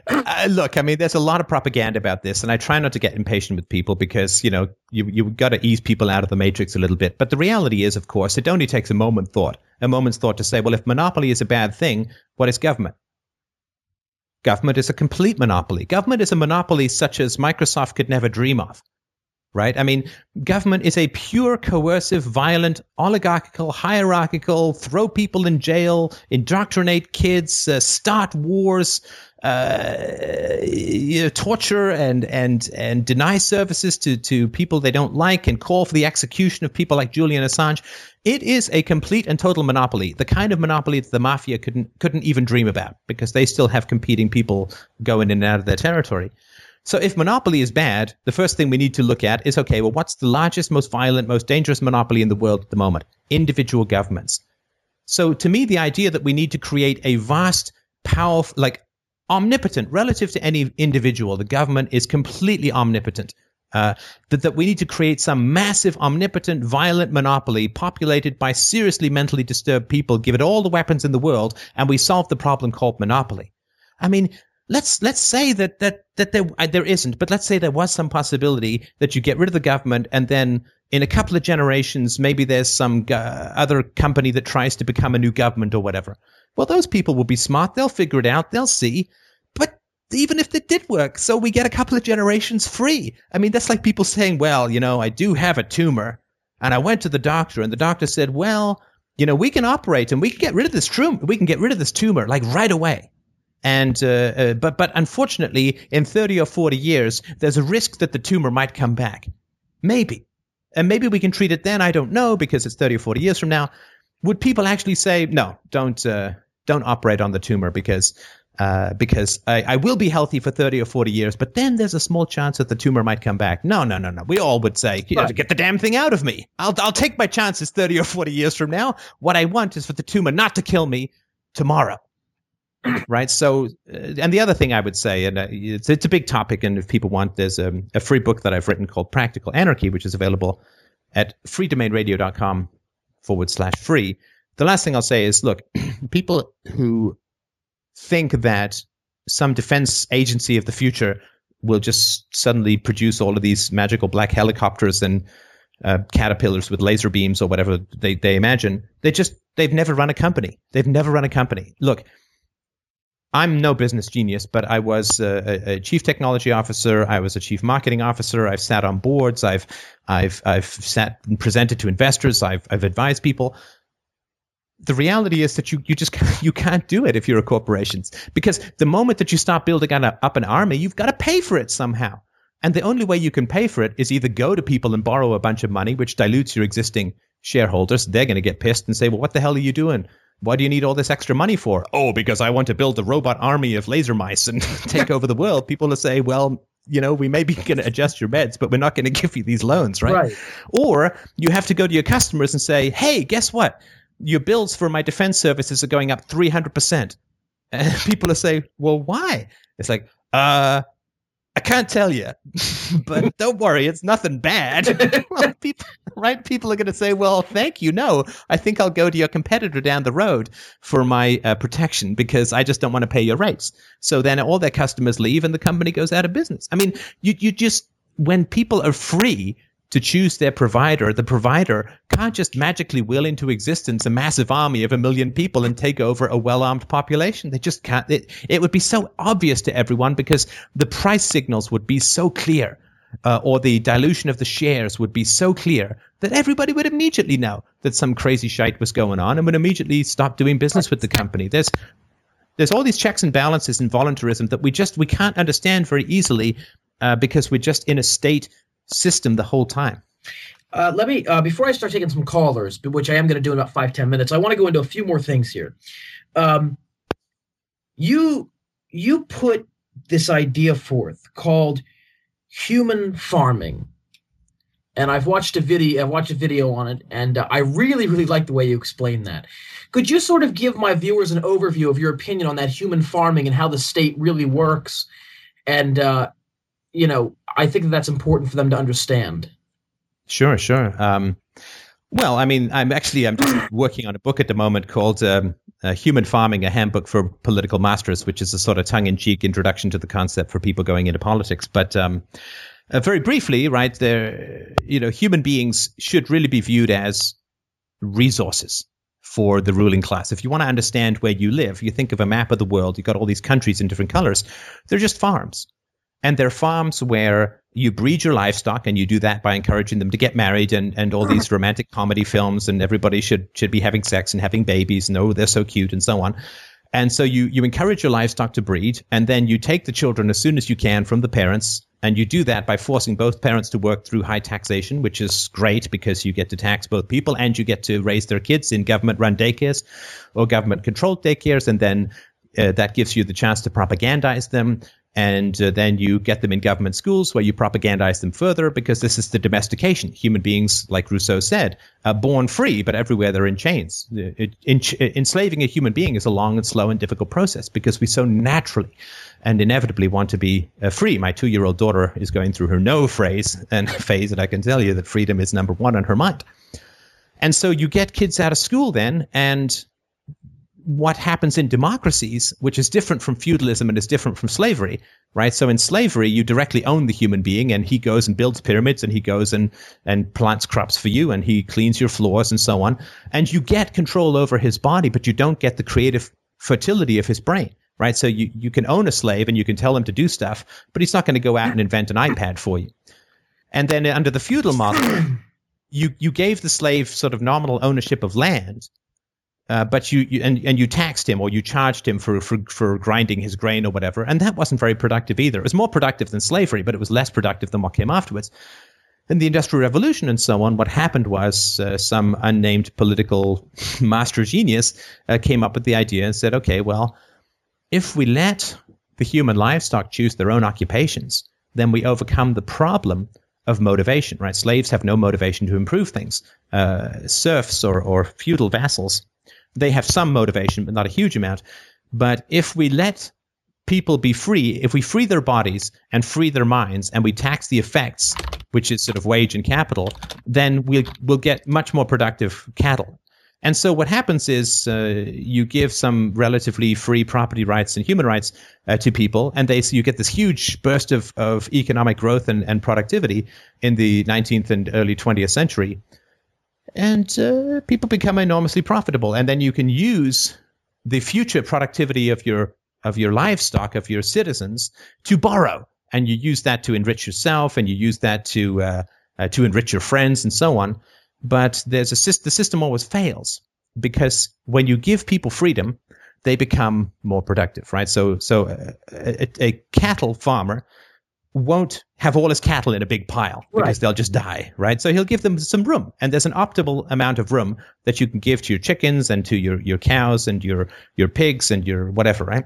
uh, look, I mean, there's a lot of propaganda about this, and I try not to get impatient with people because, you know, you you got to ease people out of the matrix a little bit. But the reality is, of course, it only takes a moment thought, a moment's thought to say, well, if monopoly is a bad thing, what is government? Government is a complete monopoly. Government is a monopoly such as Microsoft could never dream of, right? I mean, government is a pure, coercive, violent, oligarchical, hierarchical, throw people in jail, indoctrinate kids, uh, start wars, uh, you know, torture and and and deny services to, to people they don't like and call for the execution of people like Julian Assange. It is a complete and total monopoly, the kind of monopoly that the mafia couldn't couldn't even dream about because they still have competing people going in and out of their territory. So if monopoly is bad, the first thing we need to look at is, okay, well, what's the largest, most violent, most dangerous monopoly in the world at the moment? Individual governments. So to me, the idea that we need to create a vast, powerful, like omnipotent, relative to any individual, the government is completely omnipotent. Uh, that, that we need to create some massive, omnipotent, violent monopoly populated by seriously mentally disturbed people, give it all the weapons in the world, and we solve the problem called monopoly. I mean, let's let's say that that that there uh, there isn't, but let's say there was some possibility that you get rid of the government, and then in a couple of generations, maybe there's some uh, other company that tries to become a new government or whatever. Well, those people will be smart. They'll figure it out. They'll see. But even if it did work, so we get a couple of generations free. I mean, that's like people saying, well, you know, I do have a tumor and I went to the doctor and the doctor said, well, you know, we can operate and we can get rid of this tumor. We can get rid of this tumor like right away. And uh, uh, but but unfortunately, in thirty or forty years, there's a risk that the tumor might come back. Maybe. And maybe we can treat it then. I don't know, because it's thirty or forty years from now. Would people actually say, no, don't uh, don't operate on the tumor because uh, because I, I will be healthy for thirty or forty years, but then there's a small chance that the tumor might come back. No, no, no, no. We all would say, you know, get the damn thing out of me. I'll I'll take my chances thirty or forty years from now. What I want is for the tumor not to kill me tomorrow. Right. So, and the other thing I would say, and it's, it's a big topic, and if people want, there's a, a free book that I've written called Practical Anarchy, which is available at freedomainradio.com forward slash free. The last thing I'll say is, look, people who think that some defense agency of the future will just suddenly produce all of these magical black helicopters and uh, caterpillars with laser beams or whatever they, they imagine, they just, they've never run a company. They've never run a company. Look, I'm no business genius, but I was a, a chief technology officer. I was a chief marketing officer. I've sat on boards. I've, I've, I've sat and presented to investors. I've, I've advised people. The reality is that you, you just you can't do it if you're a corporation, because the moment that you start building up an army, you've got to pay for it somehow, and the only way you can pay for it is either go to people and borrow a bunch of money, which dilutes your existing shareholders. They're going to get pissed and say, "Well, what the hell are you doing? Why do you need all this extra money for?" "Oh, because I want to build a robot army of laser mice and take over the world." People will say, "Well, you know, we may be going to adjust your meds, but we're not going to give you these loans, right?" right? Or you have to go to your customers and say, "Hey, guess what? Your bills for my defense services are going up three hundred percent. And people will say, "Well, why?" It's like, uh... I can't tell you, but don't worry, it's nothing bad. Well, people, right? People are going to say, "Well, thank you. No, I think I'll go to your competitor down the road for my uh, protection because I just don't want to pay your rates." So then all their customers leave and the company goes out of business. I mean, you, you just, when people are free to choose their provider, the provider can't just magically will into existence a massive army of a million people and take over a well-armed population. They just can't. It, it would be so obvious to everyone because the price signals would be so clear, uh, or the dilution of the shares would be so clear that everybody would immediately know that some crazy shite was going on and would immediately stop doing business with the company. There's there's all these checks and balances and voluntarism that we just we can't understand very easily uh, because we're just in a state system the whole time. Uh, let me uh, before I start taking some callers, which I am going to do in about five ten minutes. I want to go into a few more things here. Um, you you put this idea forth called human farming, and I've watched a video. I've watched a video on it, and uh, I really really like the way you explain that. Could you sort of give my viewers an overview of your opinion on that human farming and how the state really works, and uh, you know. I think that that's important for them to understand. Sure, sure. Um, well, I mean, I'm actually I'm just working on a book at the moment called um, uh, Human Farming, a Handbook for Political Masters, which is a sort of tongue-in-cheek introduction to the concept for people going into politics. But um, uh, very briefly, right, there, you know, human beings should really be viewed as resources for the ruling class. If you want to understand where you live, you think of a map of the world, you've got all these countries in different colors, they're just farms. And they're farms where you breed your livestock, and you do that by encouraging them to get married and, and all these romantic comedy films, and everybody should should be having sex and having babies, and oh, they're so cute, and so on. And so you you encourage your livestock to breed, and then you take the children as soon as you can from the parents, and you do that by forcing both parents to work through high taxation, which is great because you get to tax both people, and you get to raise their kids in government-run daycares or government-controlled daycares, and then uh, that gives you the chance to propagandize them. And uh, then you get them in government schools where you propagandize them further, because this is the domestication. Human beings, like Rousseau said, are born free, but everywhere they're in chains. It, in, enslaving a human being is a long and slow and difficult process because we so naturally and inevitably want to be uh, free. My two-year-old daughter is going through her no phrase and phase, and I can tell you that freedom is number one on her mind. And so you get kids out of school then, and what happens in democracies, which is different from feudalism and is different from slavery, right? So in slavery, you directly own the human being, and he goes and builds pyramids, and he goes and, and plants crops for you, and he cleans your floors and so on. And you get control over his body, but you don't get the creative fertility of his brain, right? So you, you can own a slave and you can tell him to do stuff, but he's not going to go out and invent an iPad for you. And then under the feudal model, you, you gave the slave sort of nominal ownership of land, Uh, but you, you and, and you taxed him, or you charged him for, for for grinding his grain or whatever, and that wasn't very productive either. It was more productive than slavery, but it was less productive than what came afterwards. In the Industrial Revolution and so on, what happened was uh, some unnamed political master genius uh, came up with the idea and said, okay, well, if we let the human livestock choose their own occupations, then we overcome the problem of motivation, right? Slaves have no motivation to improve things. Uh, serfs or, or feudal vassals, they have some motivation, but not a huge amount. But if we let people be free, if we free their bodies and free their minds, and we tax the effects, which is sort of wage and capital, then we'll, we'll get much more productive cattle. And so what happens is uh, you give some relatively free property rights and human rights uh, to people, and they so you get this huge burst of, of economic growth and, and productivity in the nineteenth and early twentieth century. And uh, people become enormously profitable, and then you can use the future productivity of your of your livestock, of your citizens, to borrow, and you use that to enrich yourself, and you use that to uh, uh, to enrich your friends, and so on. But there's a the system always fails, because when you give people freedom, they become more productive, right? So so a, a, a cattle farmer won't have all his cattle in a big pile, because right. they'll just die, right? So he'll give them some room, and there's an optimal amount of room that you can give to your chickens and to your, your cows and your, your pigs and your whatever, right?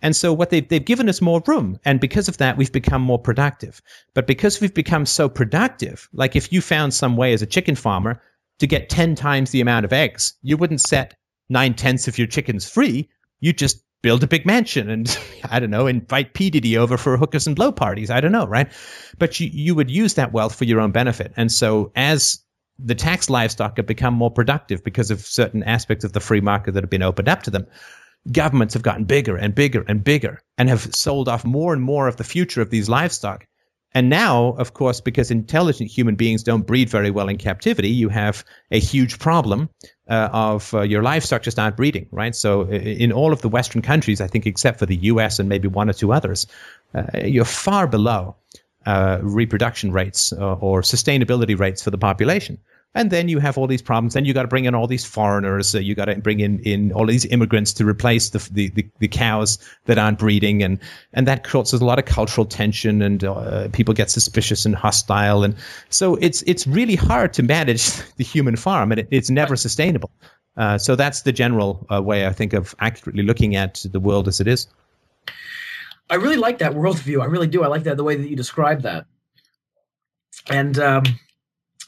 And so what they've, they've given us more room, and because of that, we've become more productive. But because we've become so productive, like if you found some way as a chicken farmer to get ten times the amount of eggs, you wouldn't set nine-tenths of your chickens free, you just build a big mansion and, I don't know, invite P. Diddy over for hookers and blow parties. I don't know, right? But you, you would use that wealth for your own benefit. And so as the taxed livestock have become more productive because of certain aspects of the free market that have been opened up to them, governments have gotten bigger and bigger and bigger and have sold off more and more of the future of these livestock. And now, of course, because intelligent human beings don't breed very well in captivity, you have a huge problem uh, of uh, your livestock just aren't breeding, right? So in all of the Western countries, I think except for the U S and maybe one or two others, uh, you're far below uh, reproduction rates uh, or sustainability rates for the population. And then you have all these problems. Then you got to bring in all these foreigners. Uh, you got to bring in, in all these immigrants to replace the, the the the cows that aren't breeding, and and that causes a lot of cultural tension, and uh, people get suspicious and hostile, and so it's it's really hard to manage the human farm, and it, it's never sustainable. Uh, so that's the general uh, way I think of accurately looking at the world as it is. I really like that worldview. I really do. I like that the way that you describe that, and. Um...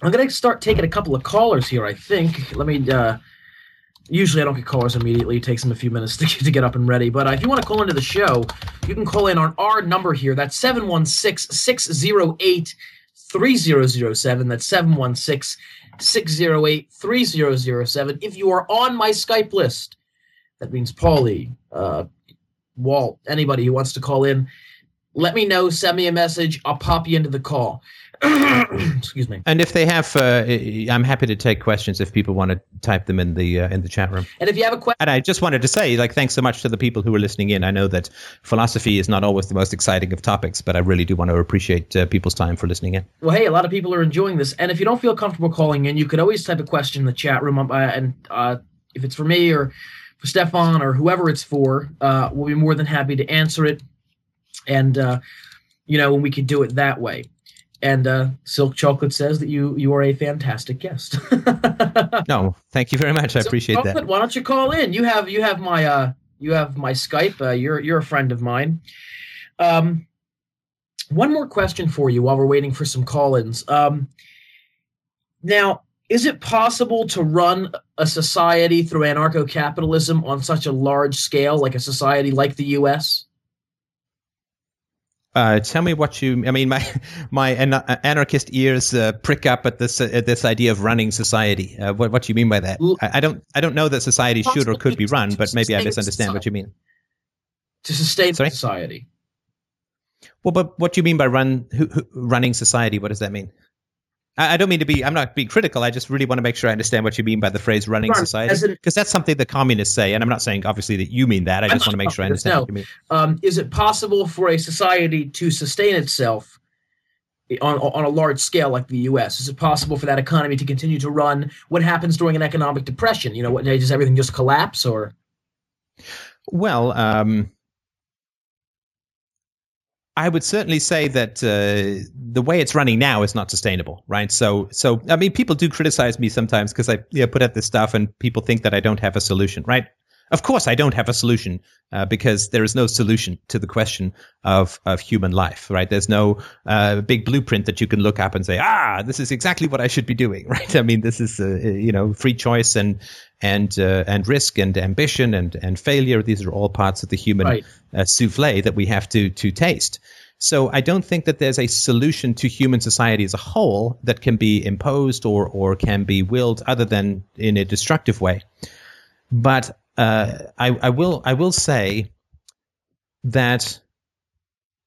I'm going to start taking a couple of callers here, I think. Let me uh, – usually I don't get callers immediately. It takes them a few minutes to, to get up and ready. But uh, if you want to call into the show, you can call in on our number here. That's seven one six, six oh eight, three oh oh seven. That's seven one six, six oh eight, three oh oh seven. If you are on my Skype list, That means Paulie, uh, Walt, anybody who wants to call in. Let me know. Send me a message. I'll pop you into the call. Excuse me. And if they have, uh, I'm happy to take questions if people want to type them in the uh, in the chat room. And if you have a question, and I just wanted to say, like, thanks so much to the people who are listening in. I know that philosophy is not always the most exciting of topics, but I really do want to appreciate uh, people's time for listening in. Well, hey, a lot of people are enjoying this. And if you don't feel comfortable calling in, you could always type a question in the chat room. Uh, and uh, if it's for me or for Stefan or whoever it's for, uh, we'll be more than happy to answer it. And, uh, you know, we could do it that way. And uh, Silk Chocolate says that you you are a fantastic guest. No, thank you very much. I Silk appreciate Chocolate, that. Why don't you call in? You have you have my uh, you have my Skype. Uh, you're you're a friend of mine. Um, one more question for you while we're waiting for some call-ins. Um, now, is it possible to run a society through anarcho-capitalism on such a large scale, like a society like the U S? Uh, tell me what you. I mean, my my an- anarchist ears uh, prick up at this uh, at this idea of running society. Uh, what what do you mean by that? I, I don't I don't know that society should or could be run, but maybe I misunderstand what you mean. To sustain Sorry? society. Well, but what do you mean by run who, who, running society? What does that mean? I, I don't mean to be. I'm not being critical. I just really want to make sure I understand what you mean by the phrase "running run, society," because that's something the communists say, and I'm not saying obviously that you mean that. I just want to make sure I understand no. what you mean. Um, is it possible for a society to sustain itself on on a large scale like the U S? Is it possible for that economy to continue to run? What happens during an economic depression? You know, what does everything just collapse or? Well. Um, I would certainly say that uh, the way it's running now is not sustainable, right? So, so I mean, people do criticize me sometimes because I you know, put out this stuff and people think that I don't have a solution, right? Of course I don't have a solution uh, because there is no solution to the question of, of human life, right? There's no uh, big blueprint that you can look up and say, ah, this is exactly what I should be doing, right? I mean, this is, uh, you know, free choice and and uh, and risk and ambition and, and failure. These are all parts of the human right. uh, souffle that we have to to taste. So I don't think that there's a solution to human society as a whole that can be imposed or or can be willed other than in a destructive way. But Uh, I, I will I will say that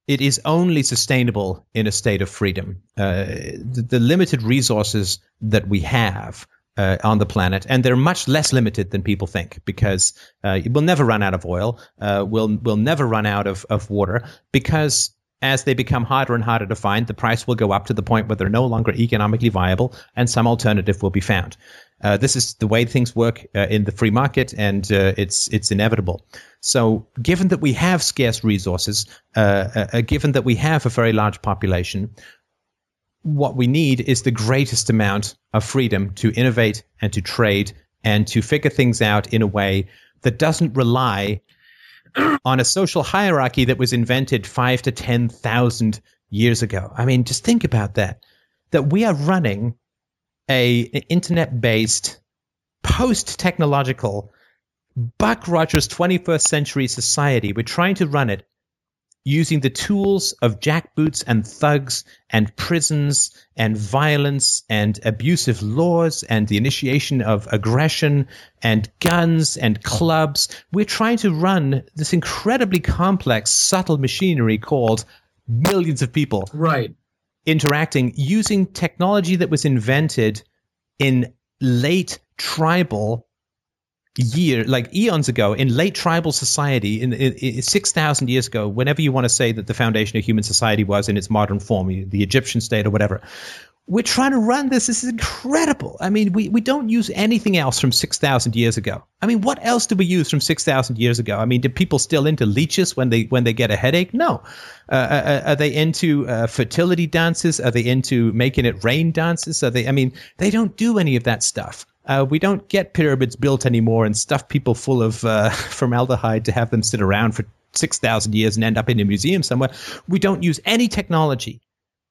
it is only sustainable in a state of freedom. Uh, the, the limited resources that we have uh, on the planet, and they're much less limited than people think, because uh, we'll never run out of oil, uh, we'll, we'll never run out of, of water, because as they become harder and harder to find, the price will go up to the point where they're no longer economically viable, and some alternative will be found. Uh, this is the way things work uh, in the free market, and uh, it's it's inevitable. So given that we have scarce resources, uh, uh, given that we have a very large population, what we need is the greatest amount of freedom to innovate and to trade and to figure things out in a way that doesn't rely on a social hierarchy that was invented five to ten thousand years ago. I mean, just think about that, that we are running A, an internet-based, post-technological, Buck Rogers twenty-first century society. We're trying to run it using the tools of jackboots and thugs and prisons and violence and abusive laws and the initiation of aggression and guns and clubs. We're trying to run this incredibly complex, subtle machinery called millions of people. Right. Interacting using technology that was invented in late tribal year, like eons ago, in late tribal society, in, in, in six thousand years ago, whenever you want to say that the foundation of human society was in its modern form, the Egyptian state or whatever. We're trying to run this. This is incredible. I mean, we, we don't use anything else from six thousand years ago. I mean, what else do we use from six thousand years ago? I mean, do people still into leeches when they when they get a headache? No. Uh, are, are they into uh, fertility dances? Are they into making it rain dances? Are they? I mean, they don't do any of that stuff. Uh, we don't get pyramids built anymore and stuff people full of uh, formaldehyde to have them sit around for six thousand years and end up in a museum somewhere. We don't use any technology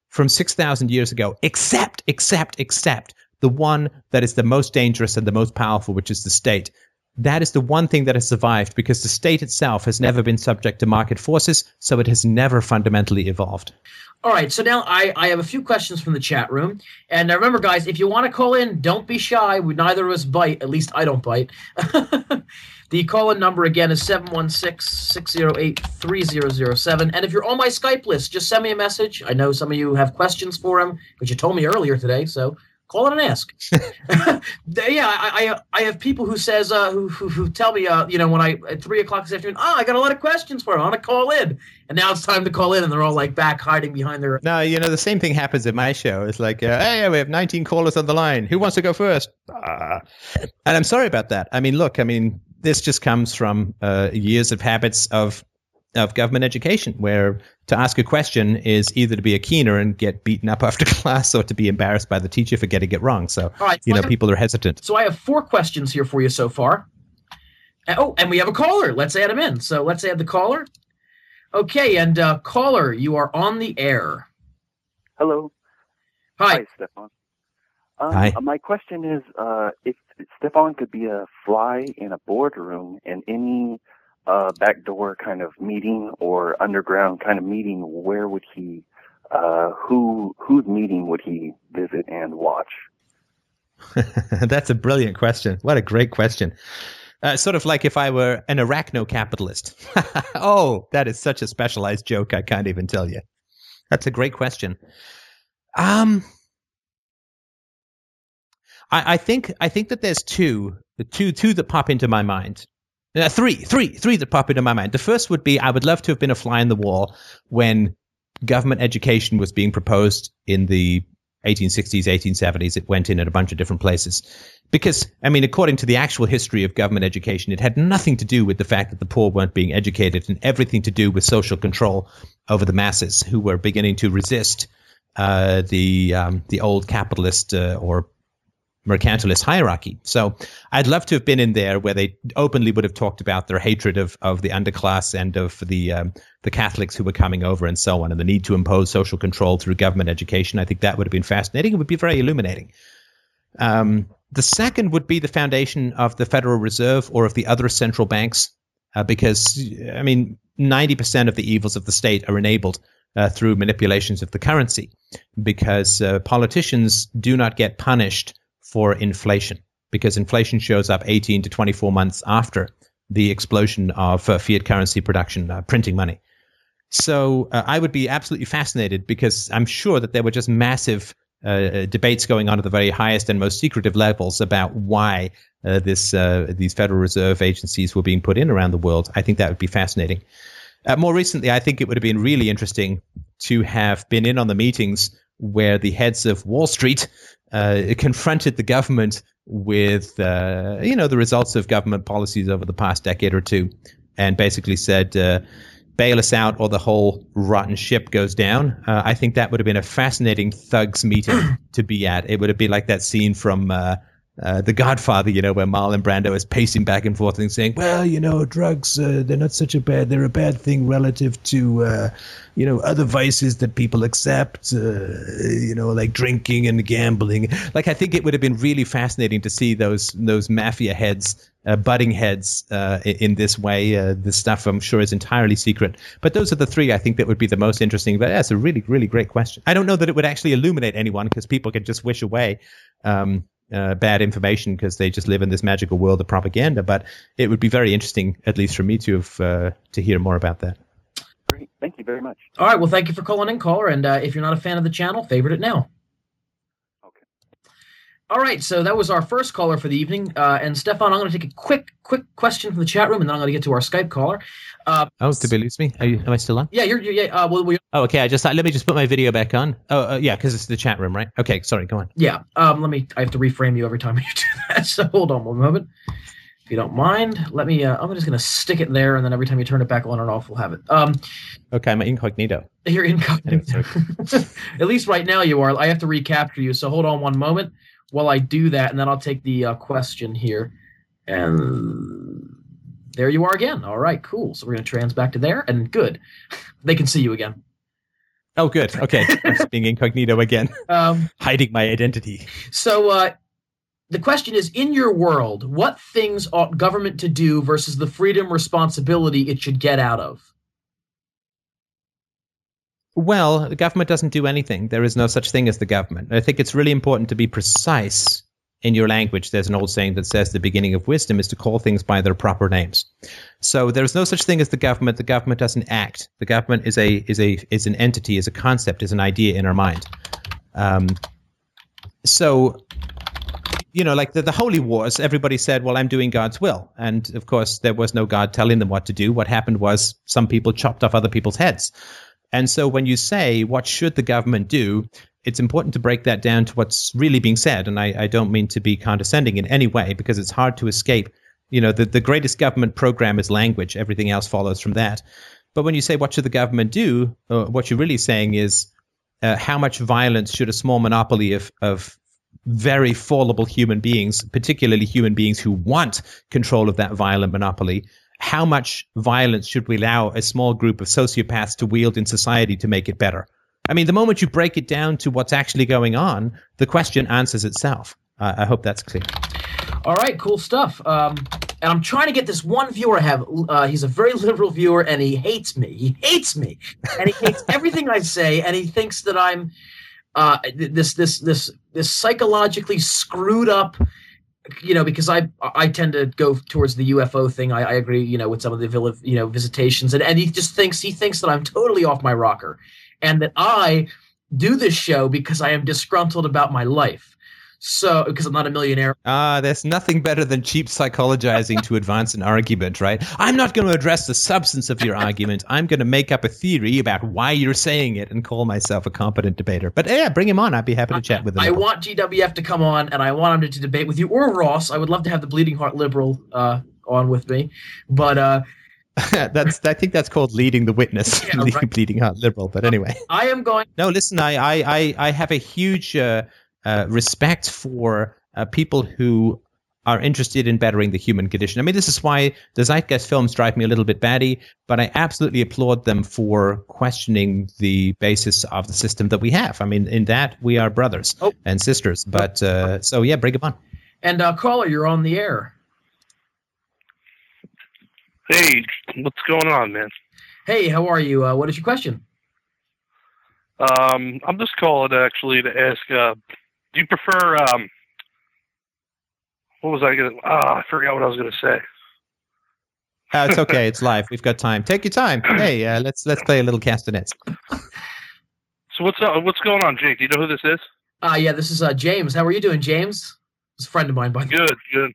from six thousand years ago, except, except, except the one that is the most dangerous and the most powerful, which is the state. that is the one thing that has survived, because the state itself has never been subject to market forces, so it has never fundamentally evolved. All right, so now I, I have a few questions from the chat room. And remember, guys, if you want to call in, don't be shy. We, neither of us bite. At least I don't bite. The call-in number, again, is seven one six, six zero eight, three zero zero seven. And if you're on my Skype list, just send me a message. I know some of you have questions for him, which you told me earlier today, so call in and ask. Yeah, I, I I have people who says uh, who, who who tell me uh you know when I at three o'clock this afternoon, oh, I got a lot of questions for him, I want to call in, and now it's time to call in, and they're all like back hiding behind their. No, you know the same thing happens at my show. It's like, uh, hey, we have nineteen callers on the line. Who wants to go first? Uh, and I'm sorry about that. I mean, look, I mean this just comes from uh, years of habits of of government education, where to ask a question is either to be a keener and get beaten up after class, or to be embarrassed by the teacher for getting it wrong. So, right, so you know, have, people are hesitant. So I have four questions here for you so far. Oh, and we have a caller. Let's add him in. So let's add the caller. Okay, and uh, caller, you are on the air. Hello. Hi. Hi, Stefan. Um, Hi. My question is, uh, if Stefan could be a fly in a boardroom and any Uh, backdoor kind of meeting or underground kind of meeting, where would he, uh, who, whose meeting would he visit and watch? That's a brilliant question. What a great question. Uh, sort of like if I were an arachno-capitalist. Oh, that is such a specialized joke, I can't even tell you. That's a great question. Um, I, I think I think that there's two, two, two that pop into my mind. Uh, three, three, three that pop into my mind. The first would be I would love to have been a fly in the wall when government education was being proposed in the eighteen sixties, eighteen seventies. It went in at a bunch of different places. Because, I mean, according to the actual history of government education, it had nothing to do with the fact that the poor weren't being educated, and everything to do with social control over the masses who were beginning to resist uh, the um, the old capitalist uh, or mercantilist hierarchy. So I'd love to have been in there where they openly would have talked about their hatred of of the underclass and of the um, the Catholics who were coming over and so on, and the need to impose social control through government education. I think that would have been fascinating. It would be very illuminating. Um, the second would be the foundation of the Federal Reserve or of the other central banks, uh, because, I mean, ninety percent of the evils of the state are enabled uh, through manipulations of the currency, because uh, politicians do not get punished for inflation, because inflation shows up eighteen to twenty-four months after the explosion of uh, fiat currency production, uh, printing money. So uh, I would be absolutely fascinated, because I'm sure that there were just massive uh, debates going on at the very highest and most secretive levels about why uh, this uh, these Federal Reserve agencies were being put in around the world. I think that would be fascinating. Uh, more recently, I think it would have been really interesting to have been in on the meetings where the heads of Wall Street Uh, it confronted the government with, uh, you know, the results of government policies over the past decade or two, and basically said, uh, bail us out or the whole rotten ship goes down. Uh, I think that would have been a fascinating thugs meeting to be at. It would have been like that scene from uh, uh, The Godfather, you know, where Marlon Brando is pacing back and forth and saying, well, you know, drugs, uh, they're not such a bad, they're a bad thing relative to, uh, you know, other vices that people accept, uh, you know, like drinking and gambling. Like, I think it would have been really fascinating to see those those mafia heads, uh, butting heads uh, in this way. Uh, this stuff, I'm sure, is entirely secret. But those are the three I think that would be the most interesting. But that's yeah, a really, really great question. I don't know that it would actually illuminate anyone, because people can just wish away um, uh, bad information, because they just live in this magical world of propaganda. But it would be very interesting, at least for me, to have, uh, to hear more about that. Great. Thank you very much. All right. Well, thank you for calling in, caller. And uh, if you're not a fan of the channel, favorite it now. Okay. All right. So that was our first caller for the evening. Uh, and, Stefan, I'm going to take a quick, quick question from the chat room, and then I'm going to get to our Skype caller. Uh, oh, did we lose me? Are you, am I still on? Yeah. You're, you're, yeah uh, well, we. Oh, okay. I just thought, let me just put my video back on. Oh, uh, yeah, because it's the chat room, right? Okay. Sorry. Go on. Yeah. Um, let me. I have to reframe you every time you do that. So hold on one moment. If you don't mind, let me. Uh, I'm just going to stick it there, and then every time you turn it back on and off, we'll have it. Um, okay, I'm incognito. You're incognito. Anyway, at least right now you are. I have to recapture you, so hold on one moment while I do that, and then I'll take the uh, question here. And there you are again. All right, cool. So we're going to trans back to there, and good. They can see you again. Oh, good. Okay, I'm just being incognito again, um, hiding my identity. So, uh, The question is, in your world, what things ought government to do versus the freedom, responsibility it should get out of? Well, the government doesn't do anything. There is no such thing as the government. I think it's really important to be precise in your language. There's an old saying that says the beginning of wisdom is to call things by their proper names. So there's no such thing as the government. The government doesn't act. The government is a is a is an entity, is a concept, is an idea in our mind. Um, so. You know, like the, the holy wars, everybody said, well, I'm doing God's will. And, of course, there was no God telling them what to do. What happened was some people chopped off other people's heads. And so when you say, what should the government do, it's important to break that down to what's really being said. And I, I don't mean to be condescending in any way, because it's hard to escape. You know, the, the greatest government program is language. Everything else follows from that. But when you say, what should the government do, uh, what you're really saying is, uh, how much violence should a small monopoly of of very fallible human beings, particularly human beings who want control of that violent monopoly, how much violence should we allow a small group of sociopaths to wield in society to make it better? I mean, the moment you break it down to what's actually going on, the question answers itself. Uh, I hope that's clear. All right, cool stuff. Um, and I'm trying to get this one viewer I have. Uh, he's a very liberal viewer, and he hates me. He hates me. And he hates everything I say, and he thinks that I'm Uh, this this this this psychologically screwed up, you know, because I I tend to go towards the U F O thing. I, I agree, you know, with some of the you know visitations, and, and he just thinks he thinks that I'm totally off my rocker, and that I do this show because I am disgruntled about my life. So, because I'm not a millionaire. Ah, uh, there's nothing better than cheap psychologizing to advance an argument, right? I'm not going to address the substance of your argument. I'm going to make up a theory about why you're saying it and call myself a competent debater. But yeah, bring him on. I'd be happy to chat with him. I want G W F to come on, and I want him to, to debate with you or Ross. I would love to have the Bleeding Heart Liberal uh, on with me, but uh, that's I think that's called leading the witness, yeah, right. Bleeding Heart Liberal. But anyway, I am going. No, listen, I I I, I have a huge. Uh, Uh, respect for uh, people who are interested in bettering the human condition. I mean, this is why the Zeitgeist films drive me a little bit batty, but I absolutely applaud them for questioning the basis of the system that we have. I mean, in that, we are brothers oh. and sisters. But uh, so, yeah, bring them on. And uh, caller, you're on the air. Hey, what's going on, man? Hey, how are you? Uh, what is your question? Um, I'm just calling, actually, to ask... Uh, Do you prefer, um, what was I going to, ah, I forgot what I was going to say. uh, it's okay. It's live. We've got time. Take your time. Hey, uh, let's, let's play a little castanets. So what's uh, what's going on, Jake? Do you know who this is? Ah, uh, yeah, this is, uh, James. How are you doing, James? It's a friend of mine, by the way. Good, good.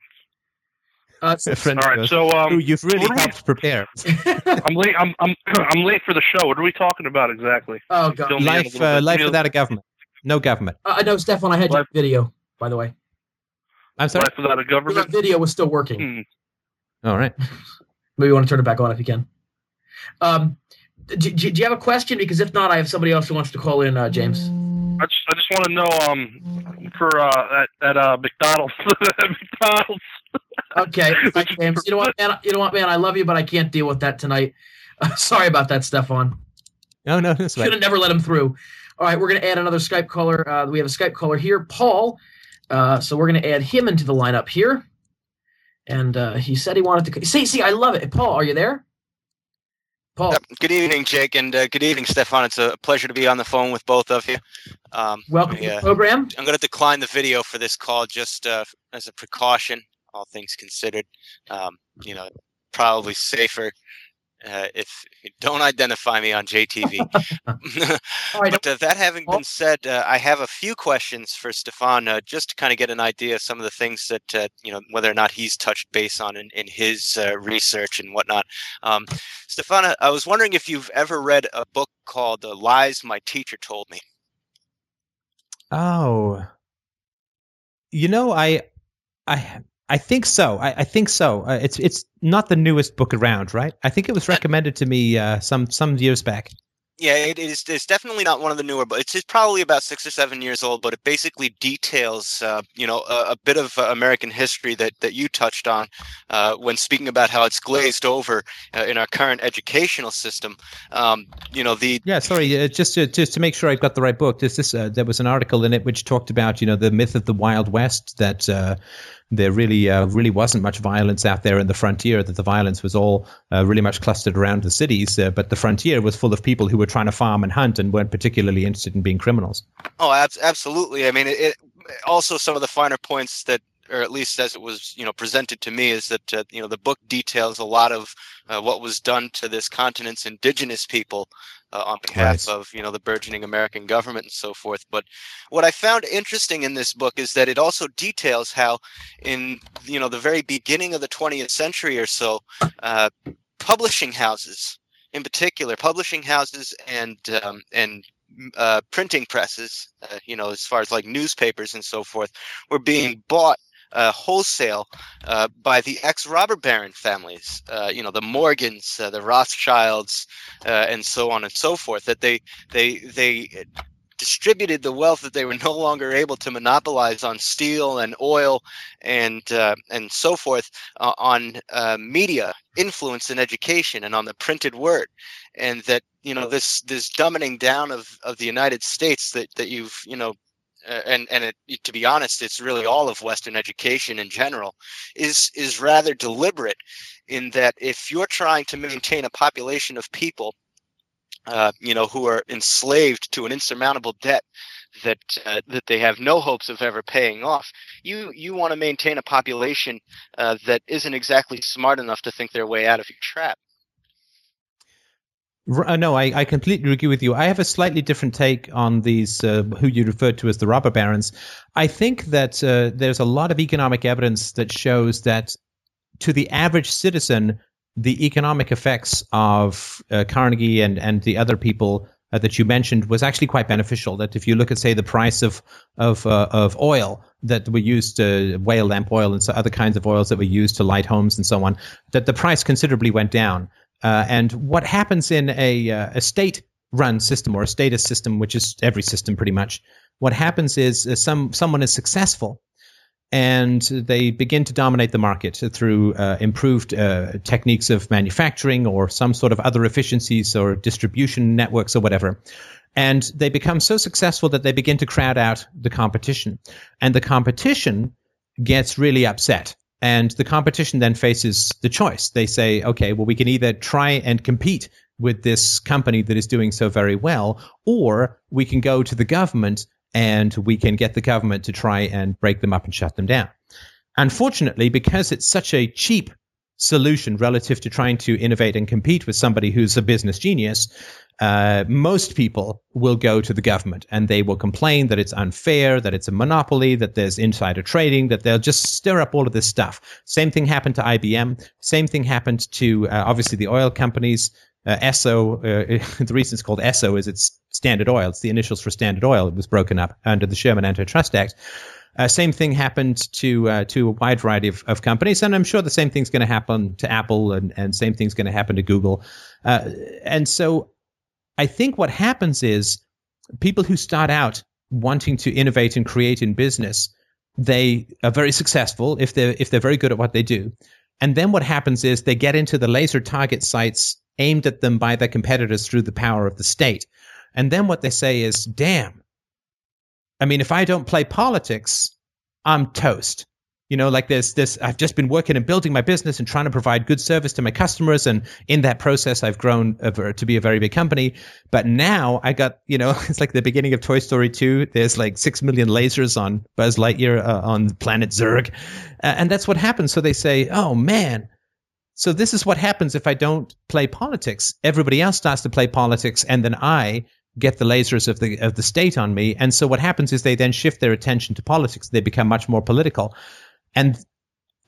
Uh, a friend all right. Goes, so, um, you've really helped we... prepare. I'm late. I'm, I'm, I'm late for the show. What are we talking about exactly? Oh, God. Life, uh, life without a government. No government. I uh, know, Stefan, I had your video, by the way. I'm sorry? Life without a government? That video was still working. Hmm. All right. Maybe you want to turn it back on if you can. Um, do, do, do you have a question? Because if not, I have somebody else who wants to call in, uh, James. I just, I just want to know um, for uh, at, at uh, McDonald's. at McDonald's. Okay. Right, James. You know what, man? You know what, man? I love you, but I can't deal with that tonight. Uh, sorry about that, Stefan. No, no, that's right. Should have never let him through. All right, we're going to add another Skype caller. Uh, we have a Skype caller here, Paul. Uh, so we're going to add him into the lineup here. And uh, he said he wanted to – see, see, I love it. Paul, are you there? Paul. Good evening, Jake, and uh, good evening, Stefan. It's a pleasure to be on the phone with both of you. Um, Welcome to the uh, program. I'm going to decline the video for this call just uh, as a precaution, all things considered. Um, you know, probably safer. Uh, if you don't identify me on J T V. But uh, that having been said, uh, I have a few questions for Stefan, uh, just to kind of get an idea of some of the things that, uh, you know, whether or not he's touched base on in, in his uh, research and whatnot. Um, Stefan, I was wondering if you've ever read a book called The Lies My Teacher Told Me. Oh, you know, I, I I think so. I, I think so. Uh, it's it's not the newest book around, right? I think it was recommended to me uh, some some years back. Yeah, it is. It's definitely not one of the newer, but it's, it's probably about six or seven years old. But it basically details, uh, you know, a, a bit of uh, American history that that you touched on uh, when speaking about how it's glazed over uh, in our current educational system. Um, you know, the yeah. Sorry, uh, just to, just to make sure I've got the right book. There's this. Uh, there was an article in it which talked about, you know, the myth of the Wild West, that Uh, there really uh, really wasn't much violence out there in the frontier, that the violence was all uh, really much clustered around the cities, uh, but the frontier was full of people who were trying to farm and hunt and weren't particularly interested in being criminals. Oh, ab- absolutely. I mean, it, it also, some of the finer points that, or at least as it was, you know, presented to me, is that, uh, you know, the book details a lot of uh, what was done to this continent's indigenous people uh, on behalf right. of, you know, the burgeoning American government and so forth. But what I found interesting in this book is that it also details how in, you know, the very beginning of the twentieth century or so, uh, publishing houses in particular, publishing houses and, um, and, uh, printing presses, uh, you know, as far as like newspapers and so forth, were being bought Uh, wholesale uh, by the ex-robber baron families, uh, you know, the Morgans, uh, the Rothschilds, uh, and so on and so forth, that they they they distributed the wealth that they were no longer able to monopolize on steel and oil and uh, and so forth uh, on uh, media, influence and education, and on the printed word. And that, you know, this this dumbing down of, of the United States that, that you've, you know, Uh, and and it, to be honest, it's really all of Western education in general, is is rather deliberate, in that if you're trying to maintain a population of people, uh, you know, who are enslaved to an insurmountable debt that uh, that they have no hopes of ever paying off, you you want to maintain a population uh, that isn't exactly smart enough to think their way out of your trap. No, I, I completely agree with you. I have a slightly different take on these, uh, who you referred to as the robber barons. I think that uh, there's a lot of economic evidence that shows that to the average citizen, the economic effects of uh, Carnegie and, and the other people uh, that you mentioned was actually quite beneficial. That if you look at, say, the price of of uh, of oil that were used, uh, whale lamp oil and so other kinds of oils that were used to light homes and so on, that the price considerably went down. Uh, and what happens in a, uh, a state-run system or a status system, which is every system pretty much, what happens is uh, some someone is successful and they begin to dominate the market through uh, improved uh, techniques of manufacturing or some sort of other efficiencies or distribution networks or whatever. And they become so successful that they begin to crowd out the competition. And the competition gets really upset. And the competition then faces the choice. They say, okay, well, we can either try and compete with this company that is doing so very well, or we can go to the government and we can get the government to try and break them up and shut them down. Unfortunately, because it's such a cheap solution relative to trying to innovate and compete with somebody who's a business genius, uh, most people will go to the government and they will complain that it's unfair, that it's a monopoly, that there's insider trading, that they'll just stir up all of this stuff. Same thing happened to I B M. Same thing happened to, uh, obviously, the oil companies. Uh, ESSO, uh, the reason it's called ESSO is it's Standard Oil. It's the initials for Standard Oil. It was broken up under the Sherman Antitrust Act. Uh, same thing happened to uh, to a wide variety of, of companies, and I'm sure the same thing's going to happen to Apple, and, and same thing's going to happen to Google. Uh, and so I think what happens is people who start out wanting to innovate and create in business, they are very successful if they're, if they're very good at what they do. And then what happens is they get into the laser target sites aimed at them by their competitors through the power of the state. And then what they say is, damn, I mean, if I don't play politics, I'm toast. You know, like there's this, I've just been working and building my business and trying to provide good service to my customers. And in that process, I've grown to be a very big company. But now I got, you know, it's like the beginning of Toy Story two. There's like six million lasers on Buzz Lightyear uh, on planet Zurg. Uh, and that's what happens. So they say, oh, man. So this is what happens if I don't play politics. Everybody else starts to play politics. And then I get the lasers of the of the state on me. And so what happens is they then shift their attention to politics. They become much more political. And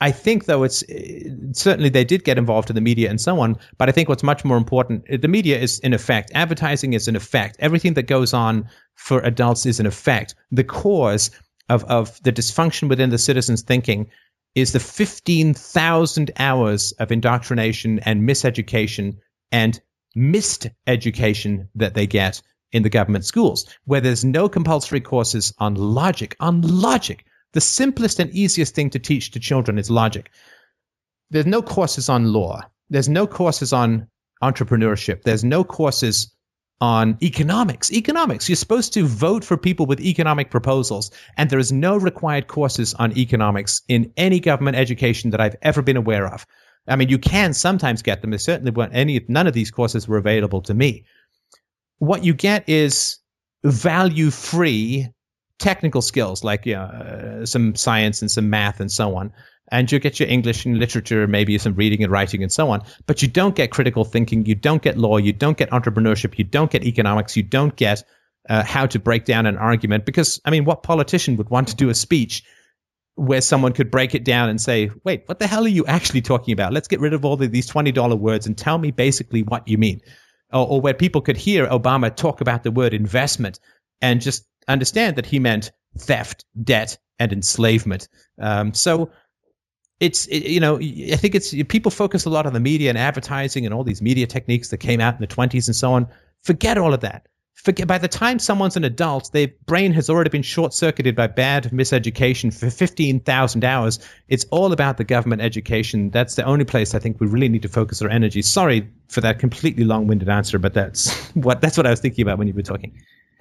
I think, though, it's certainly they did get involved in the media and so on. But I think what's much more important, the media is in effect. Advertising is in effect. Everything that goes on for adults is in effect. The cause of, of the dysfunction within the citizens' thinking is the fifteen thousand hours of indoctrination and miseducation and missed education that they get in the government schools, where there's no compulsory courses on logic. On logic. The simplest and easiest thing to teach to children is logic. There's no courses on law. There's no courses on entrepreneurship. There's no courses on economics. Economics. You're supposed to vote for people with economic proposals, and there is no required courses on economics in any government education that I've ever been aware of. I mean, you can sometimes get them. There certainly weren't any, none of these courses were available to me. What you get is value-free technical skills, like you know, uh, some science and some math and so on. And you get your English and literature, maybe some reading and writing and so on. But you don't get critical thinking. You don't get law. You don't get entrepreneurship. You don't get economics. You don't get uh, how to break down an argument. Because, I mean, what politician would want to do a speech where someone could break it down and say, wait, what the hell are you actually talking about? Let's get rid of all the, these twenty dollar words and tell me basically what you mean. Or, or where people could hear Obama talk about the word investment and just understand that he meant theft, debt, and enslavement. Um, so... It's, you know, I think it's people focus a lot on the media and advertising and all these media techniques that came out in the twenties and so on. Forget all of that. Forget, by the time someone's an adult, their brain has already been short-circuited by bad miseducation for fifteen thousand hours. It's all about the government education. That's the only place I think we really need to focus our energy. Sorry for that completely long-winded answer, but that's what that's what I was thinking about when you were talking.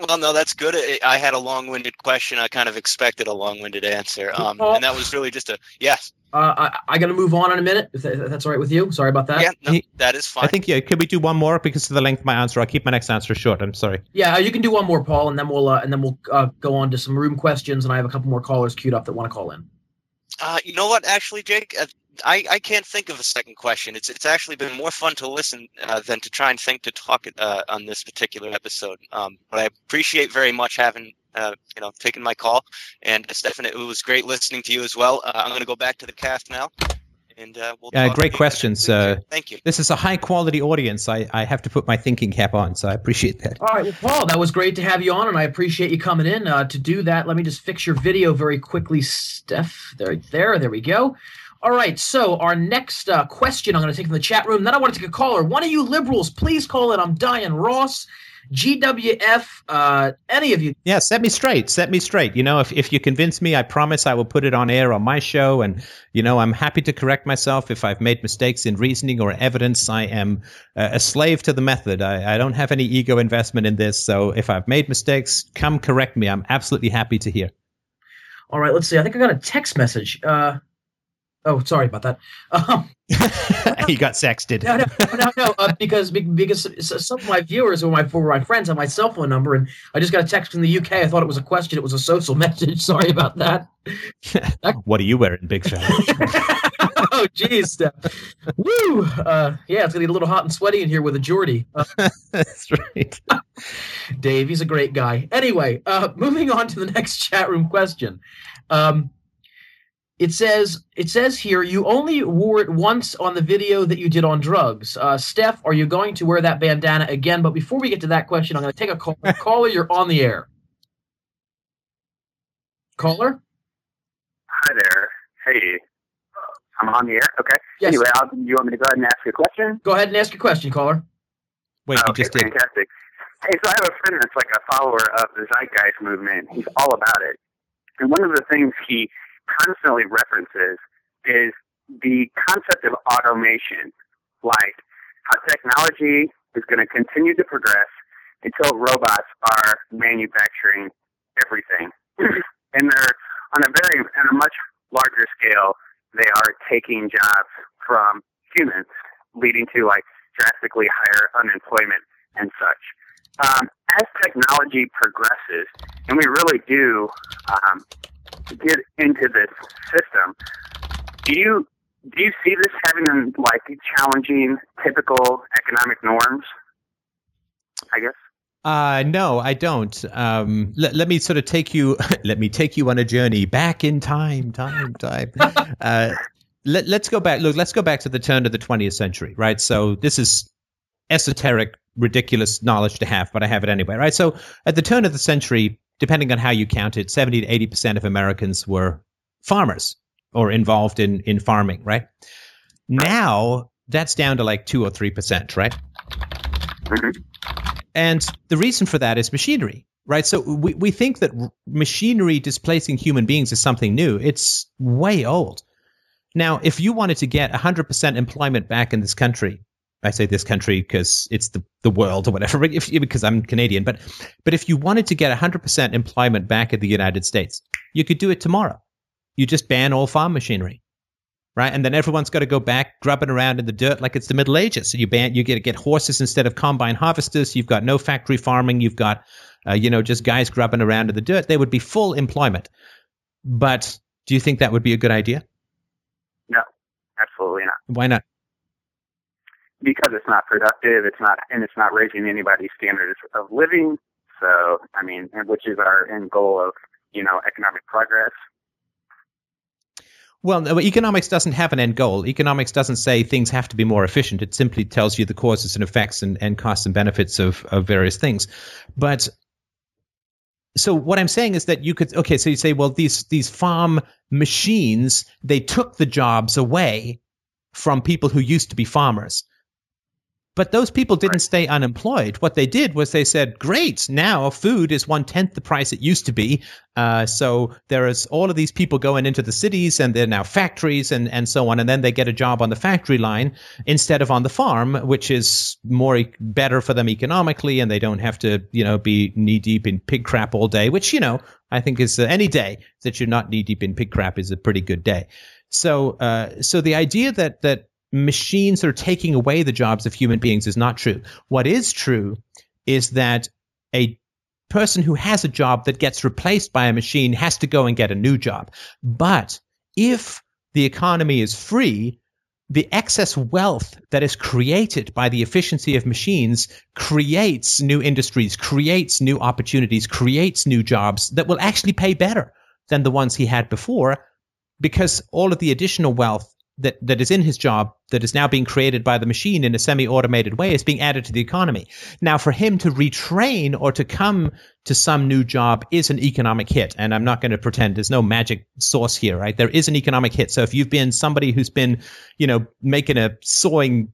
Well, no, that's good. I had a long-winded question. I kind of expected a long-winded answer. Um, and that was really just a yes. Uh, I, I got to move on in a minute, if, that, if that's all right with you. Sorry about that. Yeah, no, that is fine. I think, yeah, could we do one more? Because of the length of my answer, I'll keep my next answer short. I'm sorry. Yeah, you can do one more, Paul, and then we'll uh, and then we'll uh, go on to some room questions, and I have a couple more callers queued up that want to call in. Uh, you know what, actually, Jake? Uh, I, I can't think of a second question. It's it's actually been more fun to listen uh, than to try and think to talk uh, on this particular episode. Um, but I appreciate very much having uh, you know taking my call. And uh, Stefan, it was great listening to you as well. Uh, I'm going to go back to the cast now. And uh, we'll uh, great questions. Uh, Thank you. This is a high quality audience. I, I have to put my thinking cap on, so I appreciate that. All right, well, Paul, that was great to have you on, and I appreciate you coming in uh, to do that. Let me just fix your video very quickly, Steph. There, there, there we go. All right, so our next uh, question I'm going to take from the chat room. Then I want to take a caller. One of you liberals, please call in. I'm Diane Ross, G W F, uh, any of you. Yeah, set me straight. Set me straight. You know, if, if you convince me, I promise I will put it on air on my show. And, you know, I'm happy to correct myself if I've made mistakes in reasoning or evidence. I am uh, a slave to the method. I, I don't have any ego investment in this. So if I've made mistakes, come correct me. I'm absolutely happy to hear. All right, let's see. I think I got a text message. Uh Oh, sorry about that. Um, he got sexted. No, no, no, no. Uh, because because some of my viewers or my former my friends have my cell phone number, and I just got a text from the U K. I thought it was a question. It was a social message. Sorry about that. What are you wearing, Big Shot? Oh, geez, Steph. Woo! Uh, yeah, it's gonna get a little hot and sweaty in here with a Geordie. Uh, That's right. Dave, he's a great guy. Anyway, uh, moving on to the next chat room question. Um, It says it says here, you only wore it once on the video that you did on drugs. Uh, Steph, are you going to wear that bandana again? But before we get to that question, I'm going to take a call. Caller, you're on the air. Caller? Hi there. Hey. I'm on the air? Okay. Yes. Anyway, I'll, you want me to go ahead and ask you a question? Go ahead and ask your question, caller. Wait, okay, you just did. Fantastic. Hey, so I have a friend that's like a follower of the Zeitgeist movement. He's all about it. And one of the things he constantly references is the concept of automation, like how technology is going to continue to progress until robots are manufacturing everything. And they're on a very, on a much larger scale, they are taking jobs from humans, leading to like drastically higher unemployment and such. Um, as technology progresses, and we really do, um, get into this system, do you do you see this having like challenging typical economic norms? I guess. Uh, no, I don't. Um, let, let me sort of take you. Let me take you on a journey back in time, time, time. uh, let, let's go back. Look, let's go back to the turn of the twentieth century, right? So this is esoteric, ridiculous knowledge to have, but I have it anyway, right? So at the turn of the century, depending on how you count it, seventy to eighty percent of Americans were farmers or involved in, in farming, right? Now, that's down to like two or three percent, right? Mm-hmm. And the reason for that is machinery, right? So we, we think that r- machinery displacing human beings is something new. It's way old. Now, if you wanted to get one hundred percent employment back in this country, I say this country because it's the, the world or whatever, if, because I'm Canadian, but but if you wanted to get one hundred percent employment back at the United States, you could do it tomorrow. You just ban all farm machinery, right? And then everyone's got to go back grubbing around in the dirt like it's the Middle Ages. So you ban, you get get horses instead of combine harvesters. You've got no factory farming. You've got, uh, you know, just guys grubbing around in the dirt. There would be full employment. But do you think that would be a good idea? No, absolutely not. Why not? Because it's not productive. It's not, and it's not raising anybody's standards of living. So, I mean, which is our end goal of, you know, economic progress. Well, no, economics doesn't have an end goal. Economics doesn't say things have to be more efficient. It simply tells you the causes and effects and, and costs and benefits of, of various things. But so what I'm saying is that you could, okay, so you say, well, these these farm machines, they took the jobs away from people who used to be farmers. But those people didn't stay unemployed. What they did was they said, great, now food is one-tenth the price it used to be. Uh, so there is all of these people going into the cities, and they're now factories and, and so on. And then they get a job on the factory line instead of on the farm, which is more e- better for them economically. And they don't have to, you know, be knee-deep in pig crap all day, which, you know, I think is uh, any day that you're not knee-deep in pig crap is a pretty good day. So uh, so the idea that that machines are taking away the jobs of human beings is not true. What is true is that a person who has a job that gets replaced by a machine has to go and get a new job. But if the economy is free, the excess wealth that is created by the efficiency of machines creates new industries, creates new opportunities, creates new jobs that will actually pay better than the ones he had before, because all of the additional wealth that that is in his job that is now being created by the machine in a semi-automated way is being added to the economy. Now, for him to retrain or to come to some new job is an economic hit, and I'm not going to pretend there's no magic source here, right? There is an economic hit. So if you've been somebody who's been, you know, making a sawing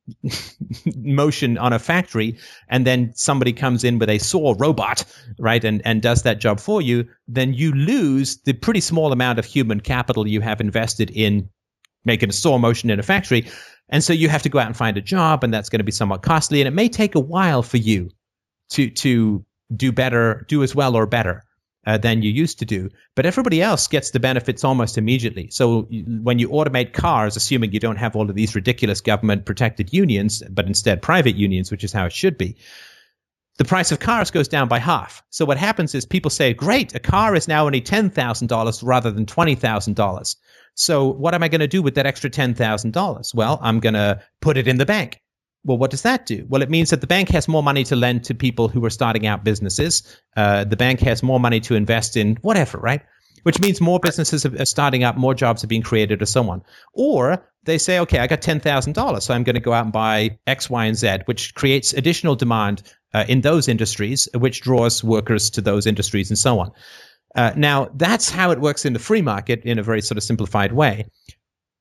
motion on a factory, and then somebody comes in with a saw robot, right, and, and does that job for you, then you lose the pretty small amount of human capital you have invested in making a saw motion in a factory. And so you have to go out and find a job, and that's going to be somewhat costly. And it may take a while for you to to do better, do as well or better uh, than you used to do. But everybody else gets the benefits almost immediately. So when you automate cars, assuming you don't have all of these ridiculous government-protected unions, but instead private unions, which is how it should be, the price of cars goes down by half. So what happens is people say, great, a car is now only ten thousand dollars rather than twenty thousand dollars. So what am I going to do with that extra ten thousand dollars? Well, I'm going to put it in the bank. Well, what does that do? Well, it means that the bank has more money to lend to people who are starting out businesses. Uh, the bank has more money to invest in whatever, right? Which means more businesses are starting up, more jobs are being created or so on. Or they say, okay, I got ten thousand dollars, so I'm going to go out and buy X, Y, and Z, which creates additional demand uh, in those industries, which draws workers to those industries and so on. Uh, now, that's how it works in the free market in a very sort of simplified way.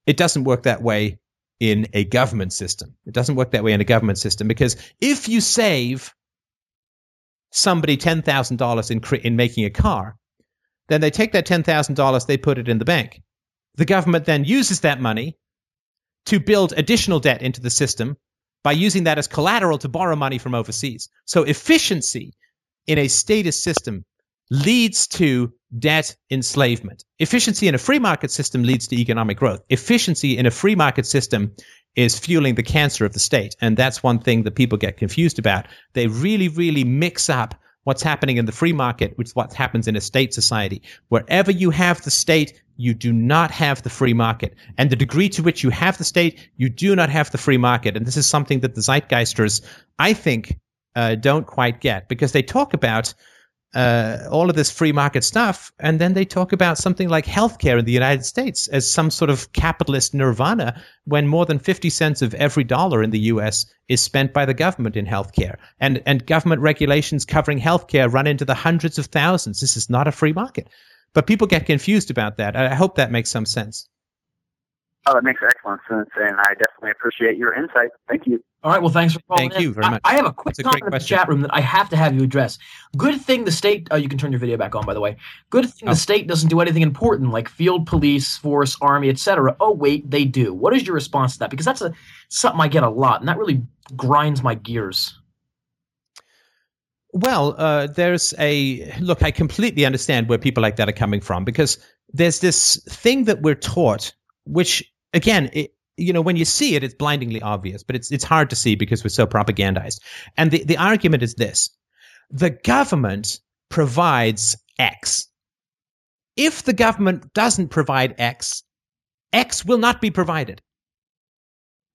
It doesn't work that way in a government system. It doesn't work that way in a government system, because if you save somebody ten thousand dollars in cre- in making a car, then they take that ten thousand dollars, they put it in the bank. The government then uses that money to build additional debt into the system by using that as collateral to borrow money from overseas. So efficiency in a statist system leads to debt enslavement. Efficiency in a free market system leads to economic growth. Efficiency in a free market system is fueling the cancer of the state. And that's one thing that people get confused about. They really, really mix up what's happening in the free market with what happens in a state society. Wherever you have the state, you do not have the free market. And the degree to which you have the state, you do not have the free market. And this is something that the Zeitgeisters, I think, uh, don't quite get, because they talk about Uh, all of this free market stuff, and then they talk about something like healthcare in the United States as some sort of capitalist nirvana, when more than fifty cents of every dollar in the U S is spent by the government in healthcare. And and government regulations covering healthcare run into the hundreds of thousands. This is not a free market. But people get confused about that. I hope that makes some sense. Oh, that makes excellent sense, and I definitely appreciate your insight. Thank you. All right, well, thanks for calling Thank in. you very I, much. I have a quick a comment in the chat room that I have to have you address. Good thing the state – oh, you can turn your video back on, by the way. Good thing oh. the state doesn't do anything important like field police, force, army, et cetera. Oh, wait, they do. What is your response to that? Because that's a, something I get a lot, and that really grinds my gears. Well, uh, there's a – look, I completely understand where people like that are coming from, because there's this thing that we're taught which – Again, it, you know, when you see it, it's blindingly obvious, but it's it's hard to see because we're so propagandized. And the, the argument is this. The government provides X. If the government doesn't provide X, X will not be provided.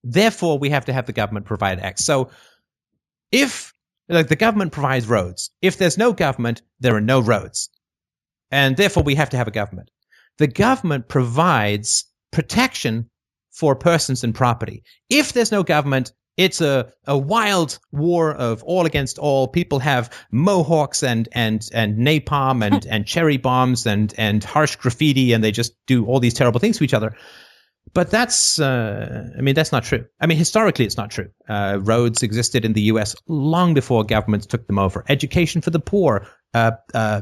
Therefore, we have to have the government provide X. So if like the government provides roads, if there's no government, there are no roads. And therefore, we have to have a government. The government provides protection for persons and property. If there's no government, it's a, a wild war of all against all. People have mohawks and and and napalm and, and cherry bombs and and harsh graffiti, and they just do all these terrible things to each other. But that's, uh, I mean, that's not true. I mean, historically, it's not true. Uh, roads existed in the U S long before governments took them over. Education for the poor, uh, uh,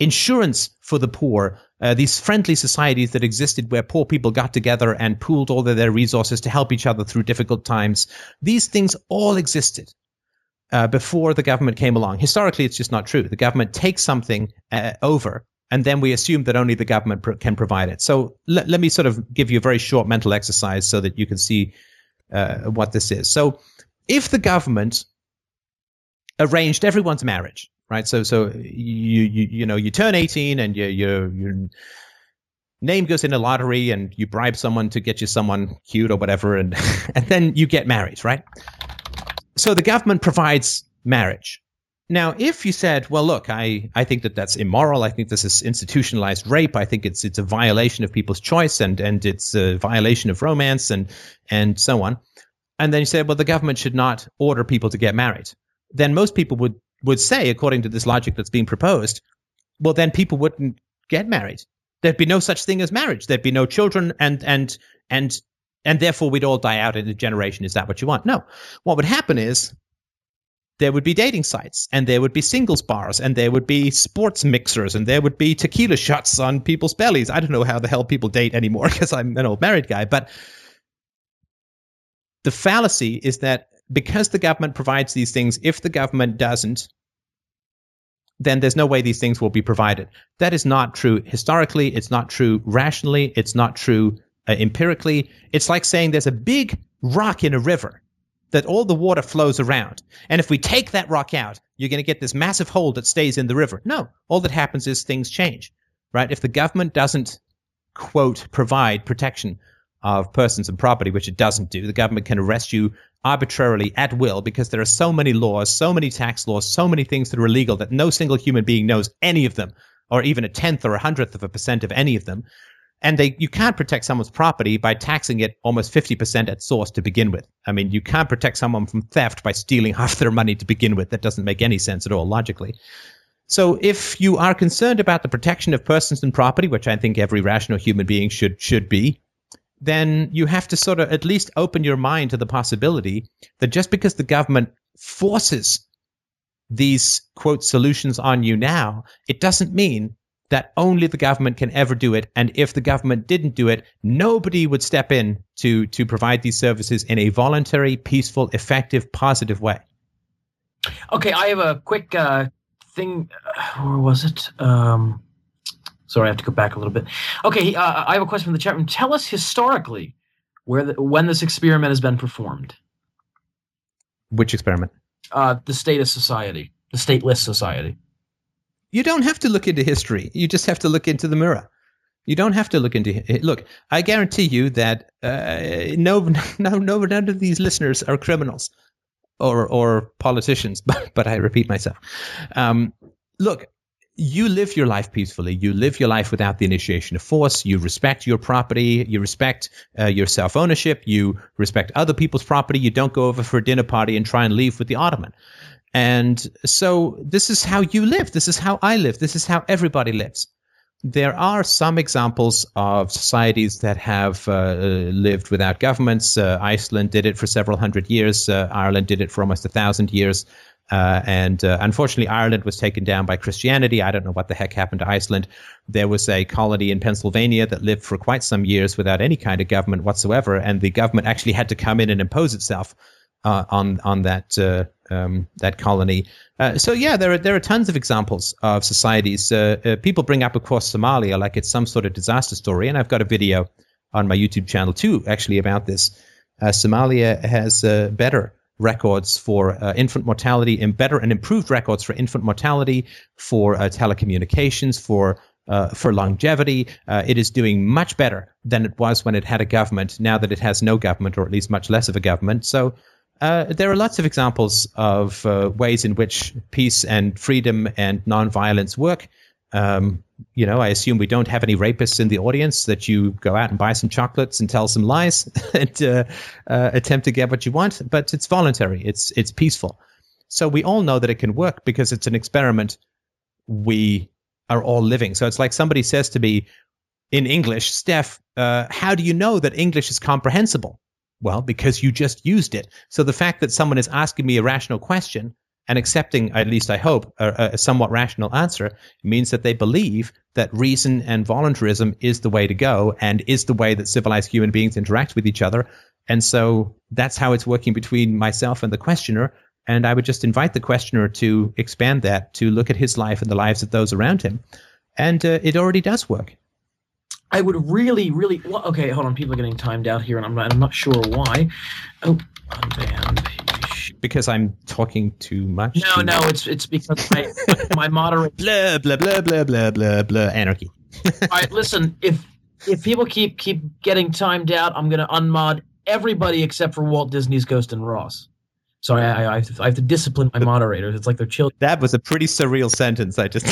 insurance for the poor. Uh, these friendly societies that existed where poor people got together and pooled all of their resources to help each other through difficult times. These things all existed uh, before the government came along. Historically, it's just not true. The government takes something uh, over, and then we assume that only the government pro- can provide it. So l- let me sort of give you a very short mental exercise so that you can see uh, what this is. So if the government arranged everyone's marriage, right, so so you you you know you turn eighteen and your your your name goes in a lottery and you bribe someone to get you someone cute or whatever, and and then you get married, right? So the government provides marriage. Now, if you said, well, look, I I think that that's immoral. I think this is institutionalized rape. I think it's it's a violation of people's choice and and it's a violation of romance and and so on. And then you said, well, the government should not order people to get married. Then most people would. would say, according to this logic that's being proposed, well, then people wouldn't get married. There'd be no such thing as marriage. There'd be no children, and and and and therefore we'd all die out in a generation. Is that what you want? No. What would happen is there would be dating sites, and there would be singles bars, and there would be sports mixers, and there would be tequila shots on people's bellies. I don't know how the hell people date anymore because I'm an old married guy. But the fallacy is that because the government provides these things, if the government doesn't, then there's no way these things will be provided. That is not true historically. It's not true rationally. It's not true uh, empirically. It's like saying there's a big rock in a river that all the water flows around. And if we take that rock out, you're going to get this massive hole that stays in the river. No, all that happens is things change, right? If the government doesn't, quote, provide protection of persons and property, which it doesn't do, the government can arrest you arbitrarily at will, because there are so many laws, so many tax laws, so many things that are illegal that no single human being knows any of them, or even a tenth or a hundredth of a percent of any of them. And they, you can't protect someone's property by taxing it almost fifty percent at source to begin with. I mean, you can't protect someone from theft by stealing half their money to begin with. That doesn't make any sense at all logically. So if you are concerned about the protection of persons and property, which I think every rational human being should should be, then you have to sort of at least open your mind to the possibility that just because the government forces these, quote, solutions on you now, it doesn't mean that only the government can ever do it. And if the government didn't do it, nobody would step in to to provide these services in a voluntary, peaceful, effective, positive way. Okay, I have a quick uh, thing. Where was it? Um Sorry, I have to go back a little bit. Okay, uh, I have a question from the chat room. Tell us historically where the, when this experiment has been performed. Which experiment? Uh, the state of society, the stateless society. You don't have to look into history. You just have to look into the mirror. You don't have to look into – look, I guarantee you that uh, no, no, no, none of these listeners are criminals or or politicians, but, but I repeat myself. Um, look – you live your life peacefully. You live your life without the initiation of force. You respect your property. You respect uh, your self-ownership. You respect other people's property. You don't go over for a dinner party and try and leave with the ottoman. And so this is how you live. This is how I live. This is how everybody lives. there are some examples of societies that have uh, lived without governments. Uh, Iceland did it for several hundred years. Uh, Ireland did it for almost a thousand years. Uh, and uh, unfortunately, Ireland was taken down by Christianity. I don't know what the heck happened to Iceland. There was a colony in Pennsylvania that lived for quite some years without any kind of government whatsoever. And the government actually had to come in and impose itself uh, on on that uh, um, that colony. Uh, so, yeah, there are there are tons of examples of societies. Uh, uh, people bring up, of course, Somalia like it's some sort of disaster story. And I've got a video on my YouTube channel, too, actually, about this. Uh, Somalia has uh, better records for uh, infant mortality, and better and improved records for infant mortality, for uh, telecommunications, for uh, for longevity. Uh, it is doing much better than it was when it had a government, now that it has no government, or at least much less of a government. So uh, there are lots of examples of uh, ways in which peace and freedom and nonviolence work. Um, you know, I assume we don't have any rapists in the audience, that you go out and buy some chocolates and tell some lies and uh, uh, attempt to get what you want. But it's voluntary. It's it's peaceful. So we all know that it can work because it's an experiment we are all living. So it's like somebody says to me in English, Steph, uh, how do you know that English is comprehensible? Well, because you just used it. So the fact that someone is asking me a rational question and accepting, at least I hope, a, a somewhat rational answer means that they believe that reason and voluntarism is the way to go and is the way that civilized human beings interact with each other. And so that's how it's working between myself and the questioner. And I would just invite the questioner to expand that, to look at his life and the lives of those around him. And uh, it already does work. I would really, really well, – okay, hold on. People are getting timed out here, and I'm not, I'm not sure why. Oh, I'm damn. Because I'm talking too much. No, too no, much. it's it's because my my moderator. Blah blah blah blah blah blah blah. Anarchy. All right, listen. If if people keep keep getting timed out, I'm going to unmod everybody except for Walt Disney's Ghost and Ross. Sorry, I I have to, I have to discipline my moderators. It's like they're children. That was a pretty surreal sentence. I just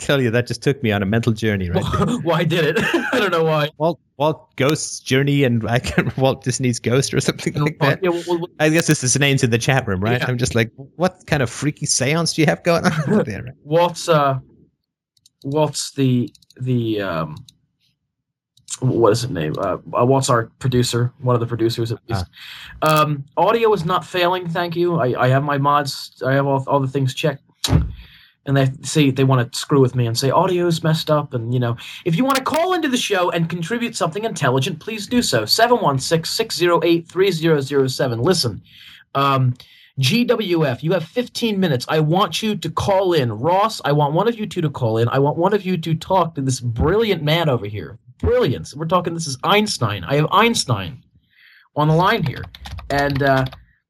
tell you, that just took me on a mental journey. Right? Well, why did it? I don't know why. Walt Walt Ghost's Journey and I can't, Walt Disney's Ghost or something like that. Yeah, well, well, I guess this is the names in the chat room, right? Yeah. I'm just like, what kind of freaky seance do you have going on there? Right? Walt's uh, Walt's the the um, what is his name? Uh, Walt's our producer, one of the producers at least. Uh. Um, audio is not failing, thank you. I, I have my mods. I have all, all the things checked. And they see they want to screw with me and say audio's messed up. And, you know, if you want to call into the show and contribute something intelligent, please do so. seven one six, six oh eight, three oh oh seven. Listen, um, G W F, you have fifteen minutes. I want you to call in. Ross, I want one of you two to call in. I want one of you to talk to this brilliant man over here. Brilliance. We're talking, this is Einstein. I have Einstein on the line here. And uh,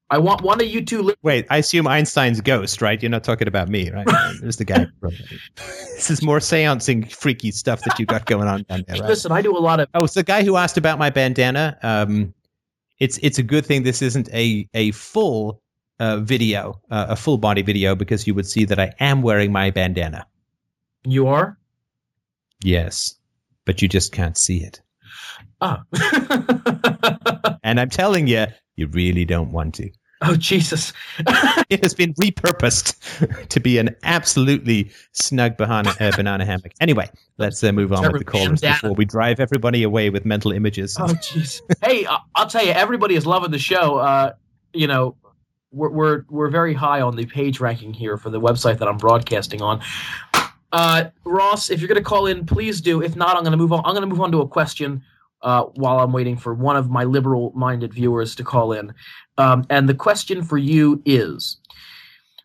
I want one of you two. Li- Wait, I assume Einstein's ghost, right? You're not talking about me, right? There's the guy. This is more seancing, freaky stuff that you got going on down there, right? Listen, I do a lot of. Oh, it's the guy who asked about my bandana. Um, it's it's a good thing this isn't a, a full uh, video, uh, a full body video, because you would see that I am wearing my bandana. You are? Yes. But you just can't see it. Ah. Oh. And I'm telling you, you really don't want to. Oh, Jesus. It has been repurposed to be an absolutely snug banana, uh, banana hammock. Anyway, let's uh, move on with the callers before we drive everybody away with mental images. Oh, jeez. Hey, I'll tell you, everybody is loving the show. Uh, you know, we're, we're, we're very high on the page ranking here for the website that I'm broadcasting on. Uh, Ross, if you're going to call in, please do. If not, I'm going to move on. I'm going to move on to a question uh, while I'm waiting for one of my liberal-minded viewers to call in. Um, and the question for you is,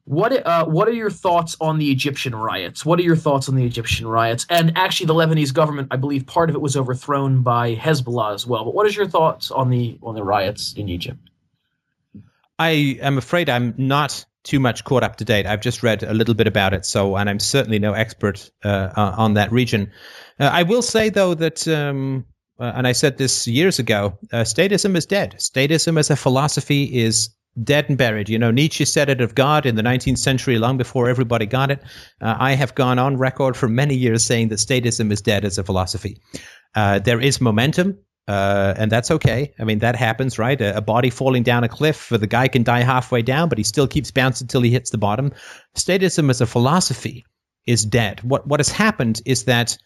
what uh, what are your thoughts on the Egyptian riots? What are your thoughts on the Egyptian riots? And actually, the Lebanese government, I believe, part of it was overthrown by Hezbollah as well. But what is your thoughts on the on the riots in Egypt? I am afraid I'm not too much caught up to date. I've just read a little bit about it, so, and I'm certainly no expert uh, on that region. Uh, I will say, though, that, um, uh, and I said this years ago, uh, statism is dead. Statism as a philosophy is dead and buried. You know, Nietzsche said it of God in the nineteenth century, long before everybody got it. Uh, I have gone on record for many years saying that statism is dead as a philosophy. Uh, there is momentum. Uh, and that's okay. I mean, that happens, right? A, a body falling down a cliff, the guy can die halfway down, but he still keeps bouncing till he hits the bottom. Statism as a philosophy is dead. What what has happened is that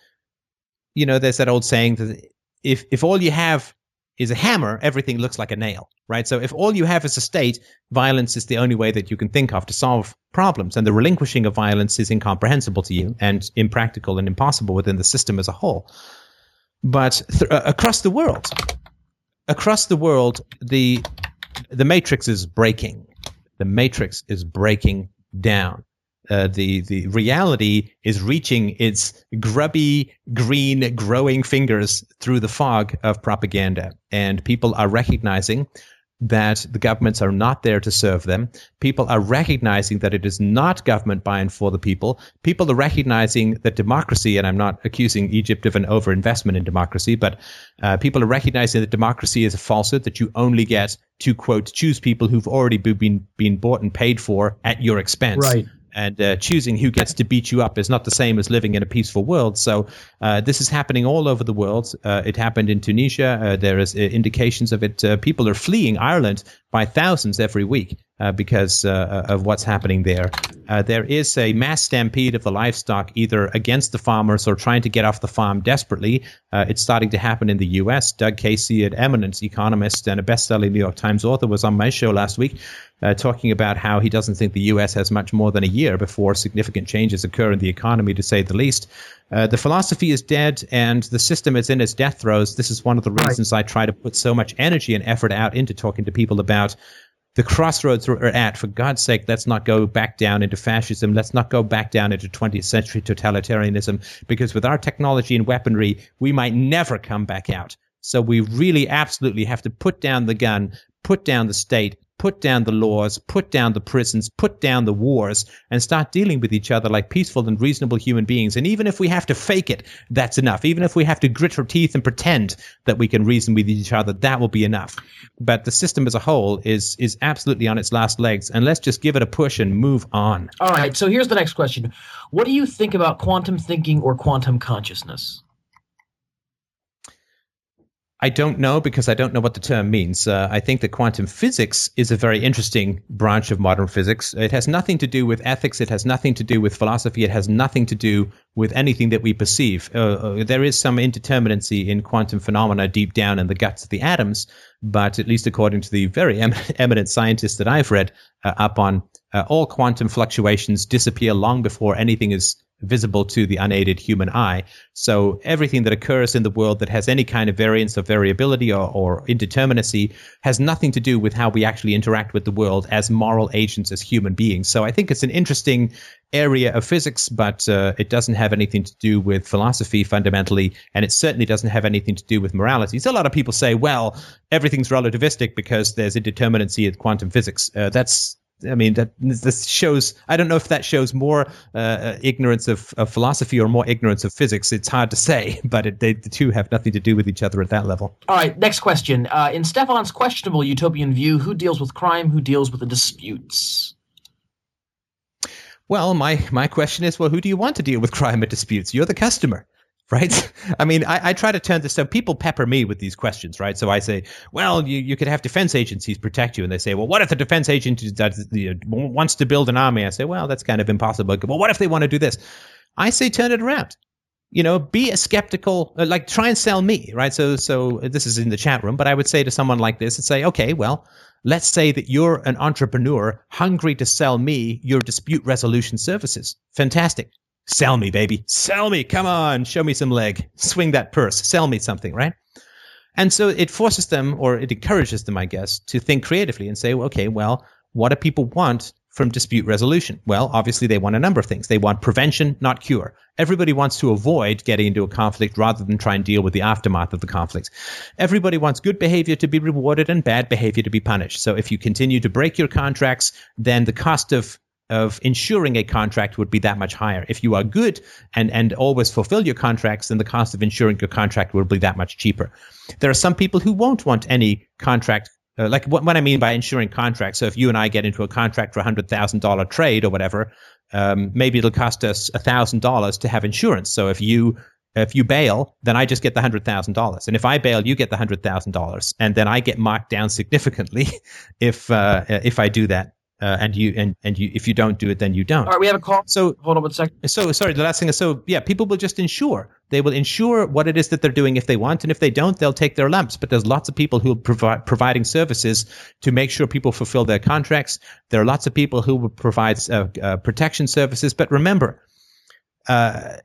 you know, there's that old saying that if if all you have is a hammer, everything looks like a nail, right? So if all you have is a state, violence is the only way that you can think of to solve problems. And the relinquishing of violence is incomprehensible to you and impractical and impossible within the system as a whole. But th- across the world, across the world, the the matrix is breaking. The matrix is breaking down. Uh, the the reality is reaching its grubby, green, growing fingers through the fog of propaganda. And people are recognizing that the governments are not there to serve them. People are recognizing that it is not government by and for the people. People are recognizing that democracy, and I'm not accusing Egypt of an overinvestment in democracy, but uh, people are recognizing that democracy is a falsehood, that you only get to, quote, choose people who've already been, been bought and paid for at your expense. Right. And uh, choosing who gets to beat you up is not the same as living in a peaceful world. So uh, this is happening all over the world. Uh, it happened in Tunisia. Uh, there is uh, indications of it. Uh, people are fleeing Ireland by thousands every week uh, because uh, of what's happening there. Uh, there is a mass stampede of the livestock, either against the farmers or trying to get off the farm desperately. Uh, it's starting to happen in the U S. Doug Casey, an eminent economist and a best-selling New York Times author, was on my show last week uh, talking about how he doesn't think the U S has much more than a year before significant changes occur in the economy, to say the least. Uh, the philosophy is dead and the system is in its death throes. This is one of the reasons I try to put so much energy and effort out into talking to people about the crossroads we're at. For God's sake, let's not go back down into fascism. Let's not go back down into twentieth century totalitarianism, because with our technology and weaponry, we might never come back out. So we really absolutely have to put down the gun, put down the state, put down the laws, put down the prisons, put down the wars, and start dealing with each other like peaceful and reasonable human beings. And even if we have to fake it, that's enough. Even if we have to grit our teeth and pretend that we can reason with each other, that will be enough. But the system as a whole is is absolutely on its last legs, and let's just give it a push and move on. All right, so here's the next question. What do you think about quantum thinking or quantum consciousness? I don't know, because I don't know what the term means. Uh, I think that quantum physics is a very interesting branch of modern physics. It has nothing to do with ethics. It has nothing to do with philosophy. It has nothing to do with anything that we perceive. Uh, uh, there is some indeterminacy in quantum phenomena deep down in the guts of the atoms, but at least according to the very em- eminent scientists that I've read uh, up on, uh, all quantum fluctuations disappear long before anything is visible to the unaided human eye. So everything that occurs in the world that has any kind of variance or variability or, or indeterminacy has nothing to do with how we actually interact with the world as moral agents, as human beings. So I think it's an interesting area of physics, but uh, it doesn't have anything to do with philosophy fundamentally, and it certainly doesn't have anything to do with morality. So a lot of people say, well, everything's relativistic because there's indeterminacy in quantum physics. Uh, that's I mean, that this shows, I don't know if that shows more uh, ignorance of, of philosophy or more ignorance of physics. It's hard to say, but it, they, the two have nothing to do with each other at that level. All right, next question. Uh, in Stefan's questionable utopian view, who deals with crime, who deals with the disputes? Well, my, my question is, well, who do you want to deal with crime and disputes? You're the customer. Right? I mean, I, I try to turn this so people pepper me with these questions, right? So I say, well, you, you could have defense agencies protect you. And they say, well, what if the defense agency does, you know, wants to build an army? I say, well, that's kind of impossible. Well, what if they want to do this? I say, turn it around. You know, be a skeptical, like try and sell me, right? So, so this is in the chat room, but I would say to someone like this and say, okay, well, let's say that you're an entrepreneur hungry to sell me your dispute resolution services. Fantastic. Sell me, baby. Sell me. Come on. Show me some leg. Swing that purse. Sell me something, right? And so it forces them, or it encourages them, I guess, to think creatively and say, okay, well, what do people want from dispute resolution? Well, obviously, they want a number of things. They want prevention, not cure. Everybody wants to avoid getting into a conflict rather than try and deal with the aftermath of the conflict. Everybody wants good behavior to be rewarded and bad behavior to be punished. So if you continue to break your contracts, then the cost of of ensuring a contract would be that much higher. If you are good and, and always fulfill your contracts, then the cost of ensuring your contract will be that much cheaper. There are some people who won't want any contract, uh, like what, what I mean by ensuring contracts. So if you and I get into a contract for a one hundred thousand dollars trade or whatever, um, maybe it'll cost us one thousand dollars to have insurance. So if you if you bail, then I just get the one hundred thousand dollars. And if I bail, you get the one hundred thousand dollars. And then I get marked down significantly if uh, if I do that. Uh, and you and and you, if you don't do it, then you don't. All right, we have a call. So hold on one second. So sorry, the last thing is so yeah, people will just insure. They will insure what it is that they're doing if they want, and if they don't, they'll take their lumps. But there's lots of people who are provi- providing services to make sure people fulfill their contracts. There are lots of people who will provide uh, uh, protection services. But remember, uh,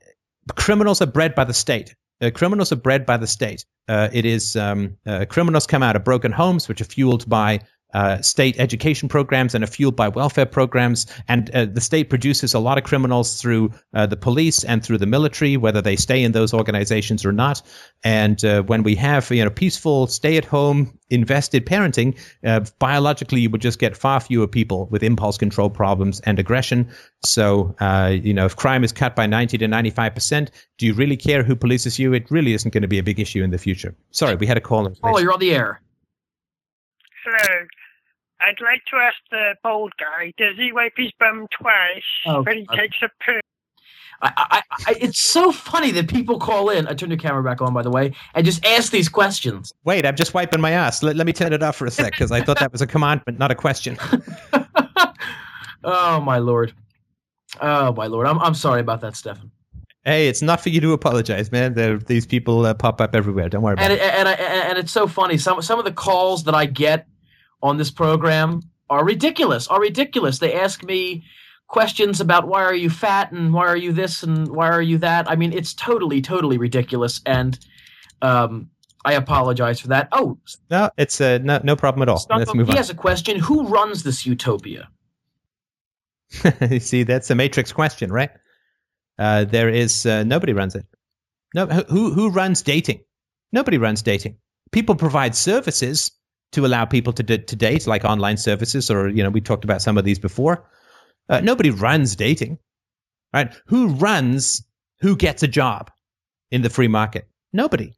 criminals are bred by the state. Uh, criminals are bred by the state. Uh, it is um, uh, criminals come out of broken homes, which are fueled by. Uh, state education programs and are fueled by welfare programs, and uh, the state produces a lot of criminals through uh, the police and through the military, whether they stay in those organizations or not. And uh, when we have you know peaceful, stay-at-home, invested parenting, uh, biologically you would just get far fewer people with impulse control problems and aggression. So uh, you know, if crime is cut by ninety to ninety-five percent, do you really care who polices you? It really isn't going to be a big issue in the future. Sorry, we had a call. Oh, you're on the air. Hello. I'd like to ask the bald guy, does he wipe his bum twice oh, when he I, takes a poo? I, I, I, it's so funny that people call in. I turned your camera back on, by the way, and just ask these questions. Wait, I'm just wiping my ass. Let, let me turn it off for a sec, because I thought that was a commandment, not a question. Oh, my Lord. Oh, my Lord. I'm I'm sorry about that, Stefan. Hey, it's not for you to apologize, man. They're, these people uh, pop up everywhere. Don't worry about and it. it. And, I, and it's so funny. Some some of the calls that I get on this program are ridiculous, are ridiculous. They ask me questions about why are you fat and why are you this and why are you that. I mean, it's totally, totally ridiculous, and um, I apologize for that. Oh. No, it's uh, no, no problem at all. Stop. Let's move on. He has a question. Who runs this utopia? You see, that's a Matrix question, right? Uh, there is uh, nobody runs it. No, who who runs dating? Nobody runs dating. People provide services to allow people to d- to date, like online services, or you know, we talked about some of these before. Uh, nobody runs dating, right? Who runs? Who gets a job in the free market? Nobody,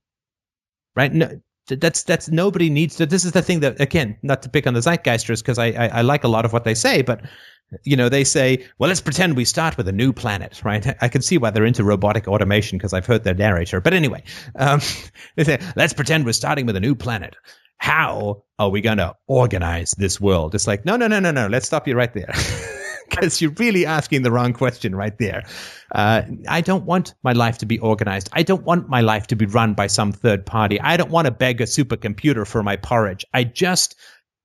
right? No, that's that's nobody needs to. This is the thing that, again, not to pick on the Zeitgeisters, because I, I I like a lot of what they say, but. You know, they say, well, let's pretend we start with a new planet, right? I can see why they're into robotic automation, because I've heard their narrator. But anyway, um, they say, let's pretend we're starting with a new planet. How are we going to organize this world? It's like, no, no, no, no, no. Let's stop you right there, because you're really asking the wrong question right there. Uh, I don't want my life to be organized. I don't want my life to be run by some third party. I don't want to beg a supercomputer for my porridge. I just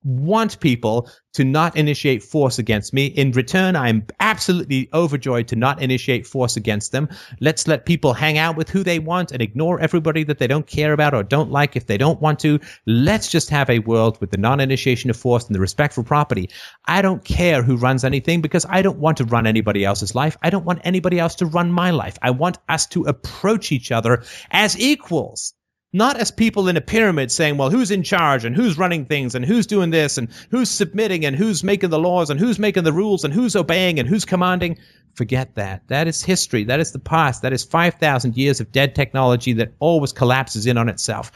want people to not initiate force against me. In return, I'm absolutely overjoyed to not initiate force against them. Let's let people hang out with who they want and ignore everybody that they don't care about or don't like if they don't want to. Let's just have a world with the non-initiation of force and the respect for property. I don't care who runs anything, because I don't want to run anybody else's life. I don't want anybody else to run my life. I want us to approach each other as equals. Not as people in a pyramid saying, well, who's in charge and who's running things and who's doing this and who's submitting and who's making the laws and who's making the rules and who's obeying and who's commanding. Forget that. That is history. That is the past. That is five thousand years of dead technology that always collapses in on itself.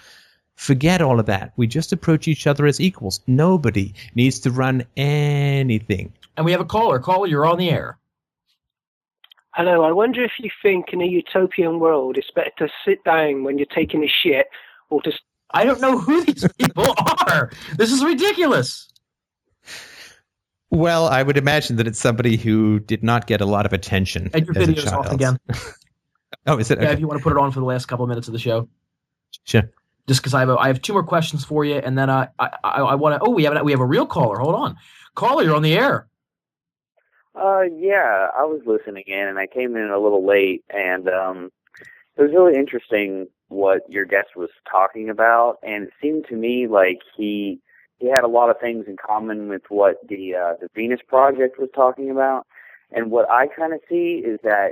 Forget all of that. We just approach each other as equals. Nobody needs to run anything. And we have a caller. Caller, you're on the air. Hello, I wonder if you think in a utopian world it's better to sit down when you're taking a shit or to... I don't know who these people are. This is ridiculous. Well, I would imagine that it's somebody who did not get a lot of attention. And your video's off again. Oh, is it? Okay. Yeah, if you want to put it on for the last couple of minutes of the show. Sure. Just because I have a, I have two more questions for you, and then I I, I, I want to... Oh, we have, a, we have a real caller. Hold on. Caller, you're on the air. Uh, yeah, I was listening in, and I came in a little late, and um, it was really interesting what your guest was talking about, and it seemed to me like he he had a lot of things in common with what the uh, the Venus Project was talking about, and what I kind of see is that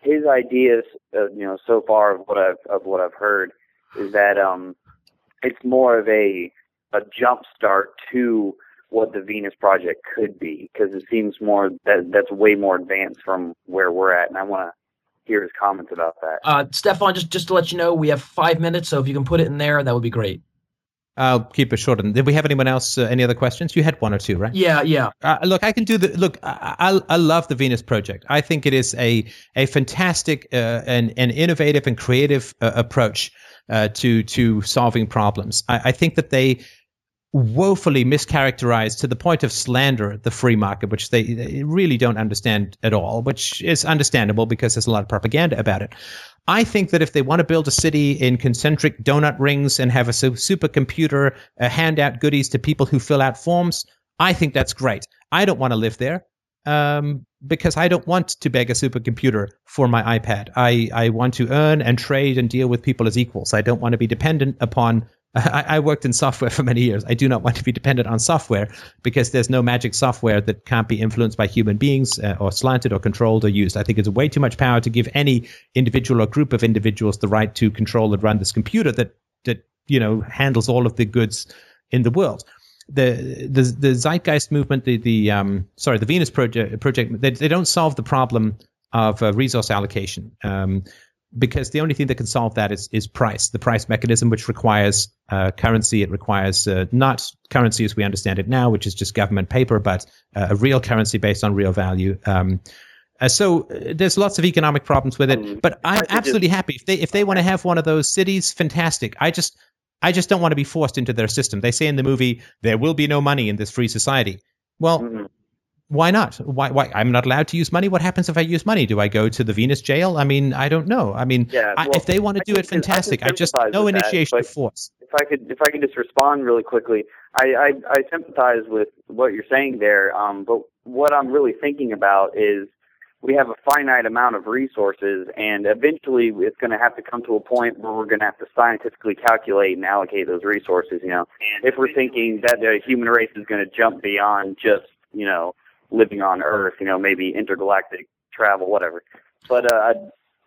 his ideas, uh, you know, so far of what I've of what I've heard is that um, it's more of a a jump start to what the Venus Project could be, because it seems more that that's way more advanced from where we're at, and I want to hear his comments about that. Uh, Stefan, just just to let you know, we have five minutes, so if you can put it in there, that would be great. I'll keep it short. And did we have anyone else? Uh, any other questions? You had one or two, right? Yeah, yeah. Uh, look, I can do the look. I, I I love the Venus Project. I think it is a a fantastic uh, and and innovative and creative uh, approach uh, to to solving problems. I, I think that they. woefully mischaracterized to the point of slander the free market, which they, they really don't understand at all, which is understandable because there's a lot of propaganda about it. I think that if they want to build a city in concentric donut rings and have a su- supercomputer uh, hand out goodies to people who fill out forms, I think that's great. I don't want to live there um, because I don't want to beg a supercomputer for my iPad. I, I want to earn and trade and deal with people as equals. I don't want to be dependent upon I worked in software for many years. I do not want to be dependent on software because there's no magic software that can't be influenced by human beings uh, or slanted or controlled or used. I think it's way too much power to give any individual or group of individuals the right to control and run this computer that, that you know, handles all of the goods in the world. The the, the Zeitgeist movement, the, the um sorry, the Venus Project, project they, they don't solve the problem of uh, resource allocation. Um Because the only thing that can solve that is is price, the price mechanism, which requires uh, currency. It requires uh, not currency as we understand it now, which is just government paper, but uh, a real currency based on real value. Um, uh, so uh, there's lots of economic problems with it. But I'm absolutely happy if they if they want to have one of those cities, fantastic. I just I just don't want to be forced into their system. They say in the movie there will be no money in this free society. Well. Mm-hmm. Why not? Why? Why? I'm not allowed to use money. What happens if I use money? Do I go to the Venus jail? I mean, I don't know. I mean, yeah, well, I, if they want to do it, fantastic. I, I just no initiation of force. If I could, if I could just respond really quickly, I, I, I sympathize with what you're saying there. Um, but what I'm really thinking about is we have a finite amount of resources, and eventually it's going to have to come to a point where we're going to have to scientifically calculate and allocate those resources. You know, if we're thinking that the human race is going to jump beyond just, you know, living on Earth, you know, maybe intergalactic travel, whatever. But, uh,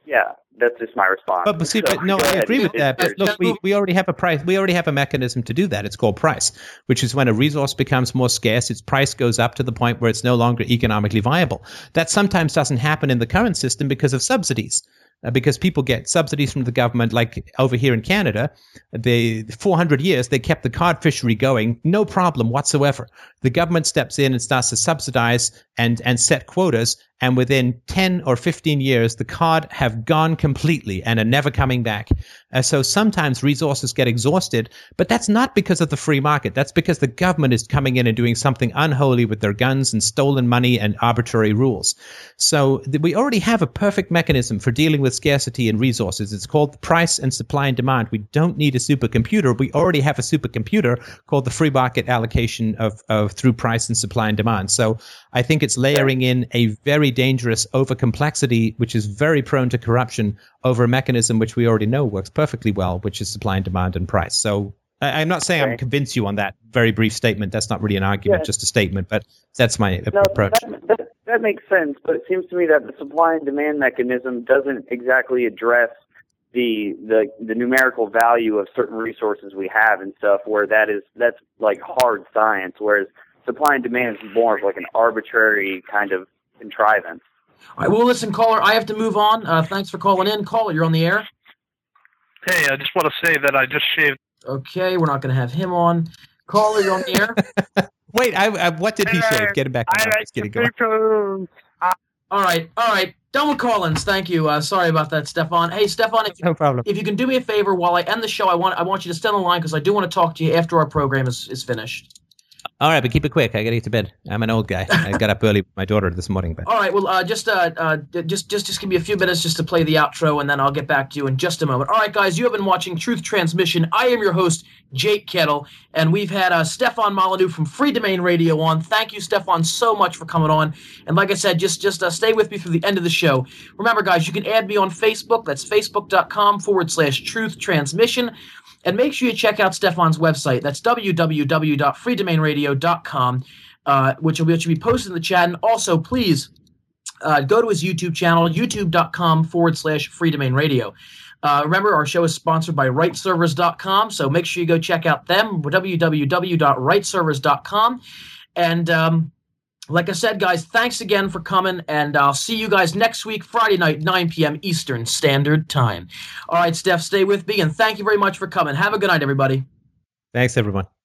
yeah, that's just my response. But, but see, so, but no, I agree with that. But look, we, we already have a price. We already have a mechanism to do that. It's called price, which is when a resource becomes more scarce, its price goes up to the point where it's no longer economically viable. That sometimes doesn't happen in the current system because of subsidies. Uh, because people get subsidies from the government, like over here in Canada, they four hundred years, they kept the cod fishery going, no problem whatsoever. The government steps in and starts to subsidize and, and set quotas, and within ten or fifteen years, the cod have gone completely and are never coming back. Uh, so sometimes resources get exhausted, but that's not because of the free market. That's because the government is coming in and doing something unholy with their guns and stolen money and arbitrary rules. So th- we already have a perfect mechanism for dealing with scarcity and resources. It's called price and supply and demand. We don't need a supercomputer. We already have a supercomputer called the free market allocation of, of through price and supply and demand. So I think it's layering in a very dangerous overcomplexity, which is very prone to corruption, over a mechanism which we already know works perfectly well, which is supply and demand and price. So I, I'm not saying okay. I'm convinced you on that very brief statement. That's not really an argument, yeah. Just a statement, but that's my no, approach. That, that, That makes sense, but it seems to me that the supply and demand mechanism doesn't exactly address the the, the numerical value of certain resources we have and stuff, where that is that's like hard science, whereas supply and demand is more of like an arbitrary kind of contrivance. All right, well, listen, caller, I have to move on. Uh, thanks for calling in. Caller, you're on the air. Hey, I just want to say that I just shaved. Okay, we're not going to have him on. Caller, you're on the air. Wait, I, I, what did he shave? Get him back. All right, get it going. all right, all right. Done with Collins. Thank you. Uh, sorry about that, Stefan. Hey, Stefan, if, no problem. If you can do me a favor while I end the show, I want I want you to stay on the line because I do want to talk to you after our program is, is finished. All right, but keep it quick. I got to get to bed. I'm an old guy. I got up early with my daughter this morning. But all right, well, uh, just uh, uh, just just just give me a few minutes just to play the outro, and then I'll get back to you in just a moment. All right, guys, you have been watching Truth Transmission. I am your host, Jake Kettle, and we've had uh, Stefan Molyneux from Free Domain Radio on. Thank you, Stefan, so much for coming on. And like I said, just just uh, stay with me through the end of the show. Remember, guys, you can add me on Facebook. That's facebook.com forward slash Truth Transmission. And make sure you check out Stefan's website. That's w w w dot free domain radio dot com, uh, which will be, which will be posted in the chat. And also, please uh, go to his YouTube channel, youtube.com forward slash freedomainradio. Uh, remember, our show is sponsored by right servers dot com, so make sure you go check out them, w w w dot right servers dot com. And um, like I said, guys, thanks again for coming, and I'll see you guys next week, Friday night, nine p.m. Eastern Standard Time. All right, Steph, stay with me, and thank you very much for coming. Have a good night, everybody. Thanks, everyone.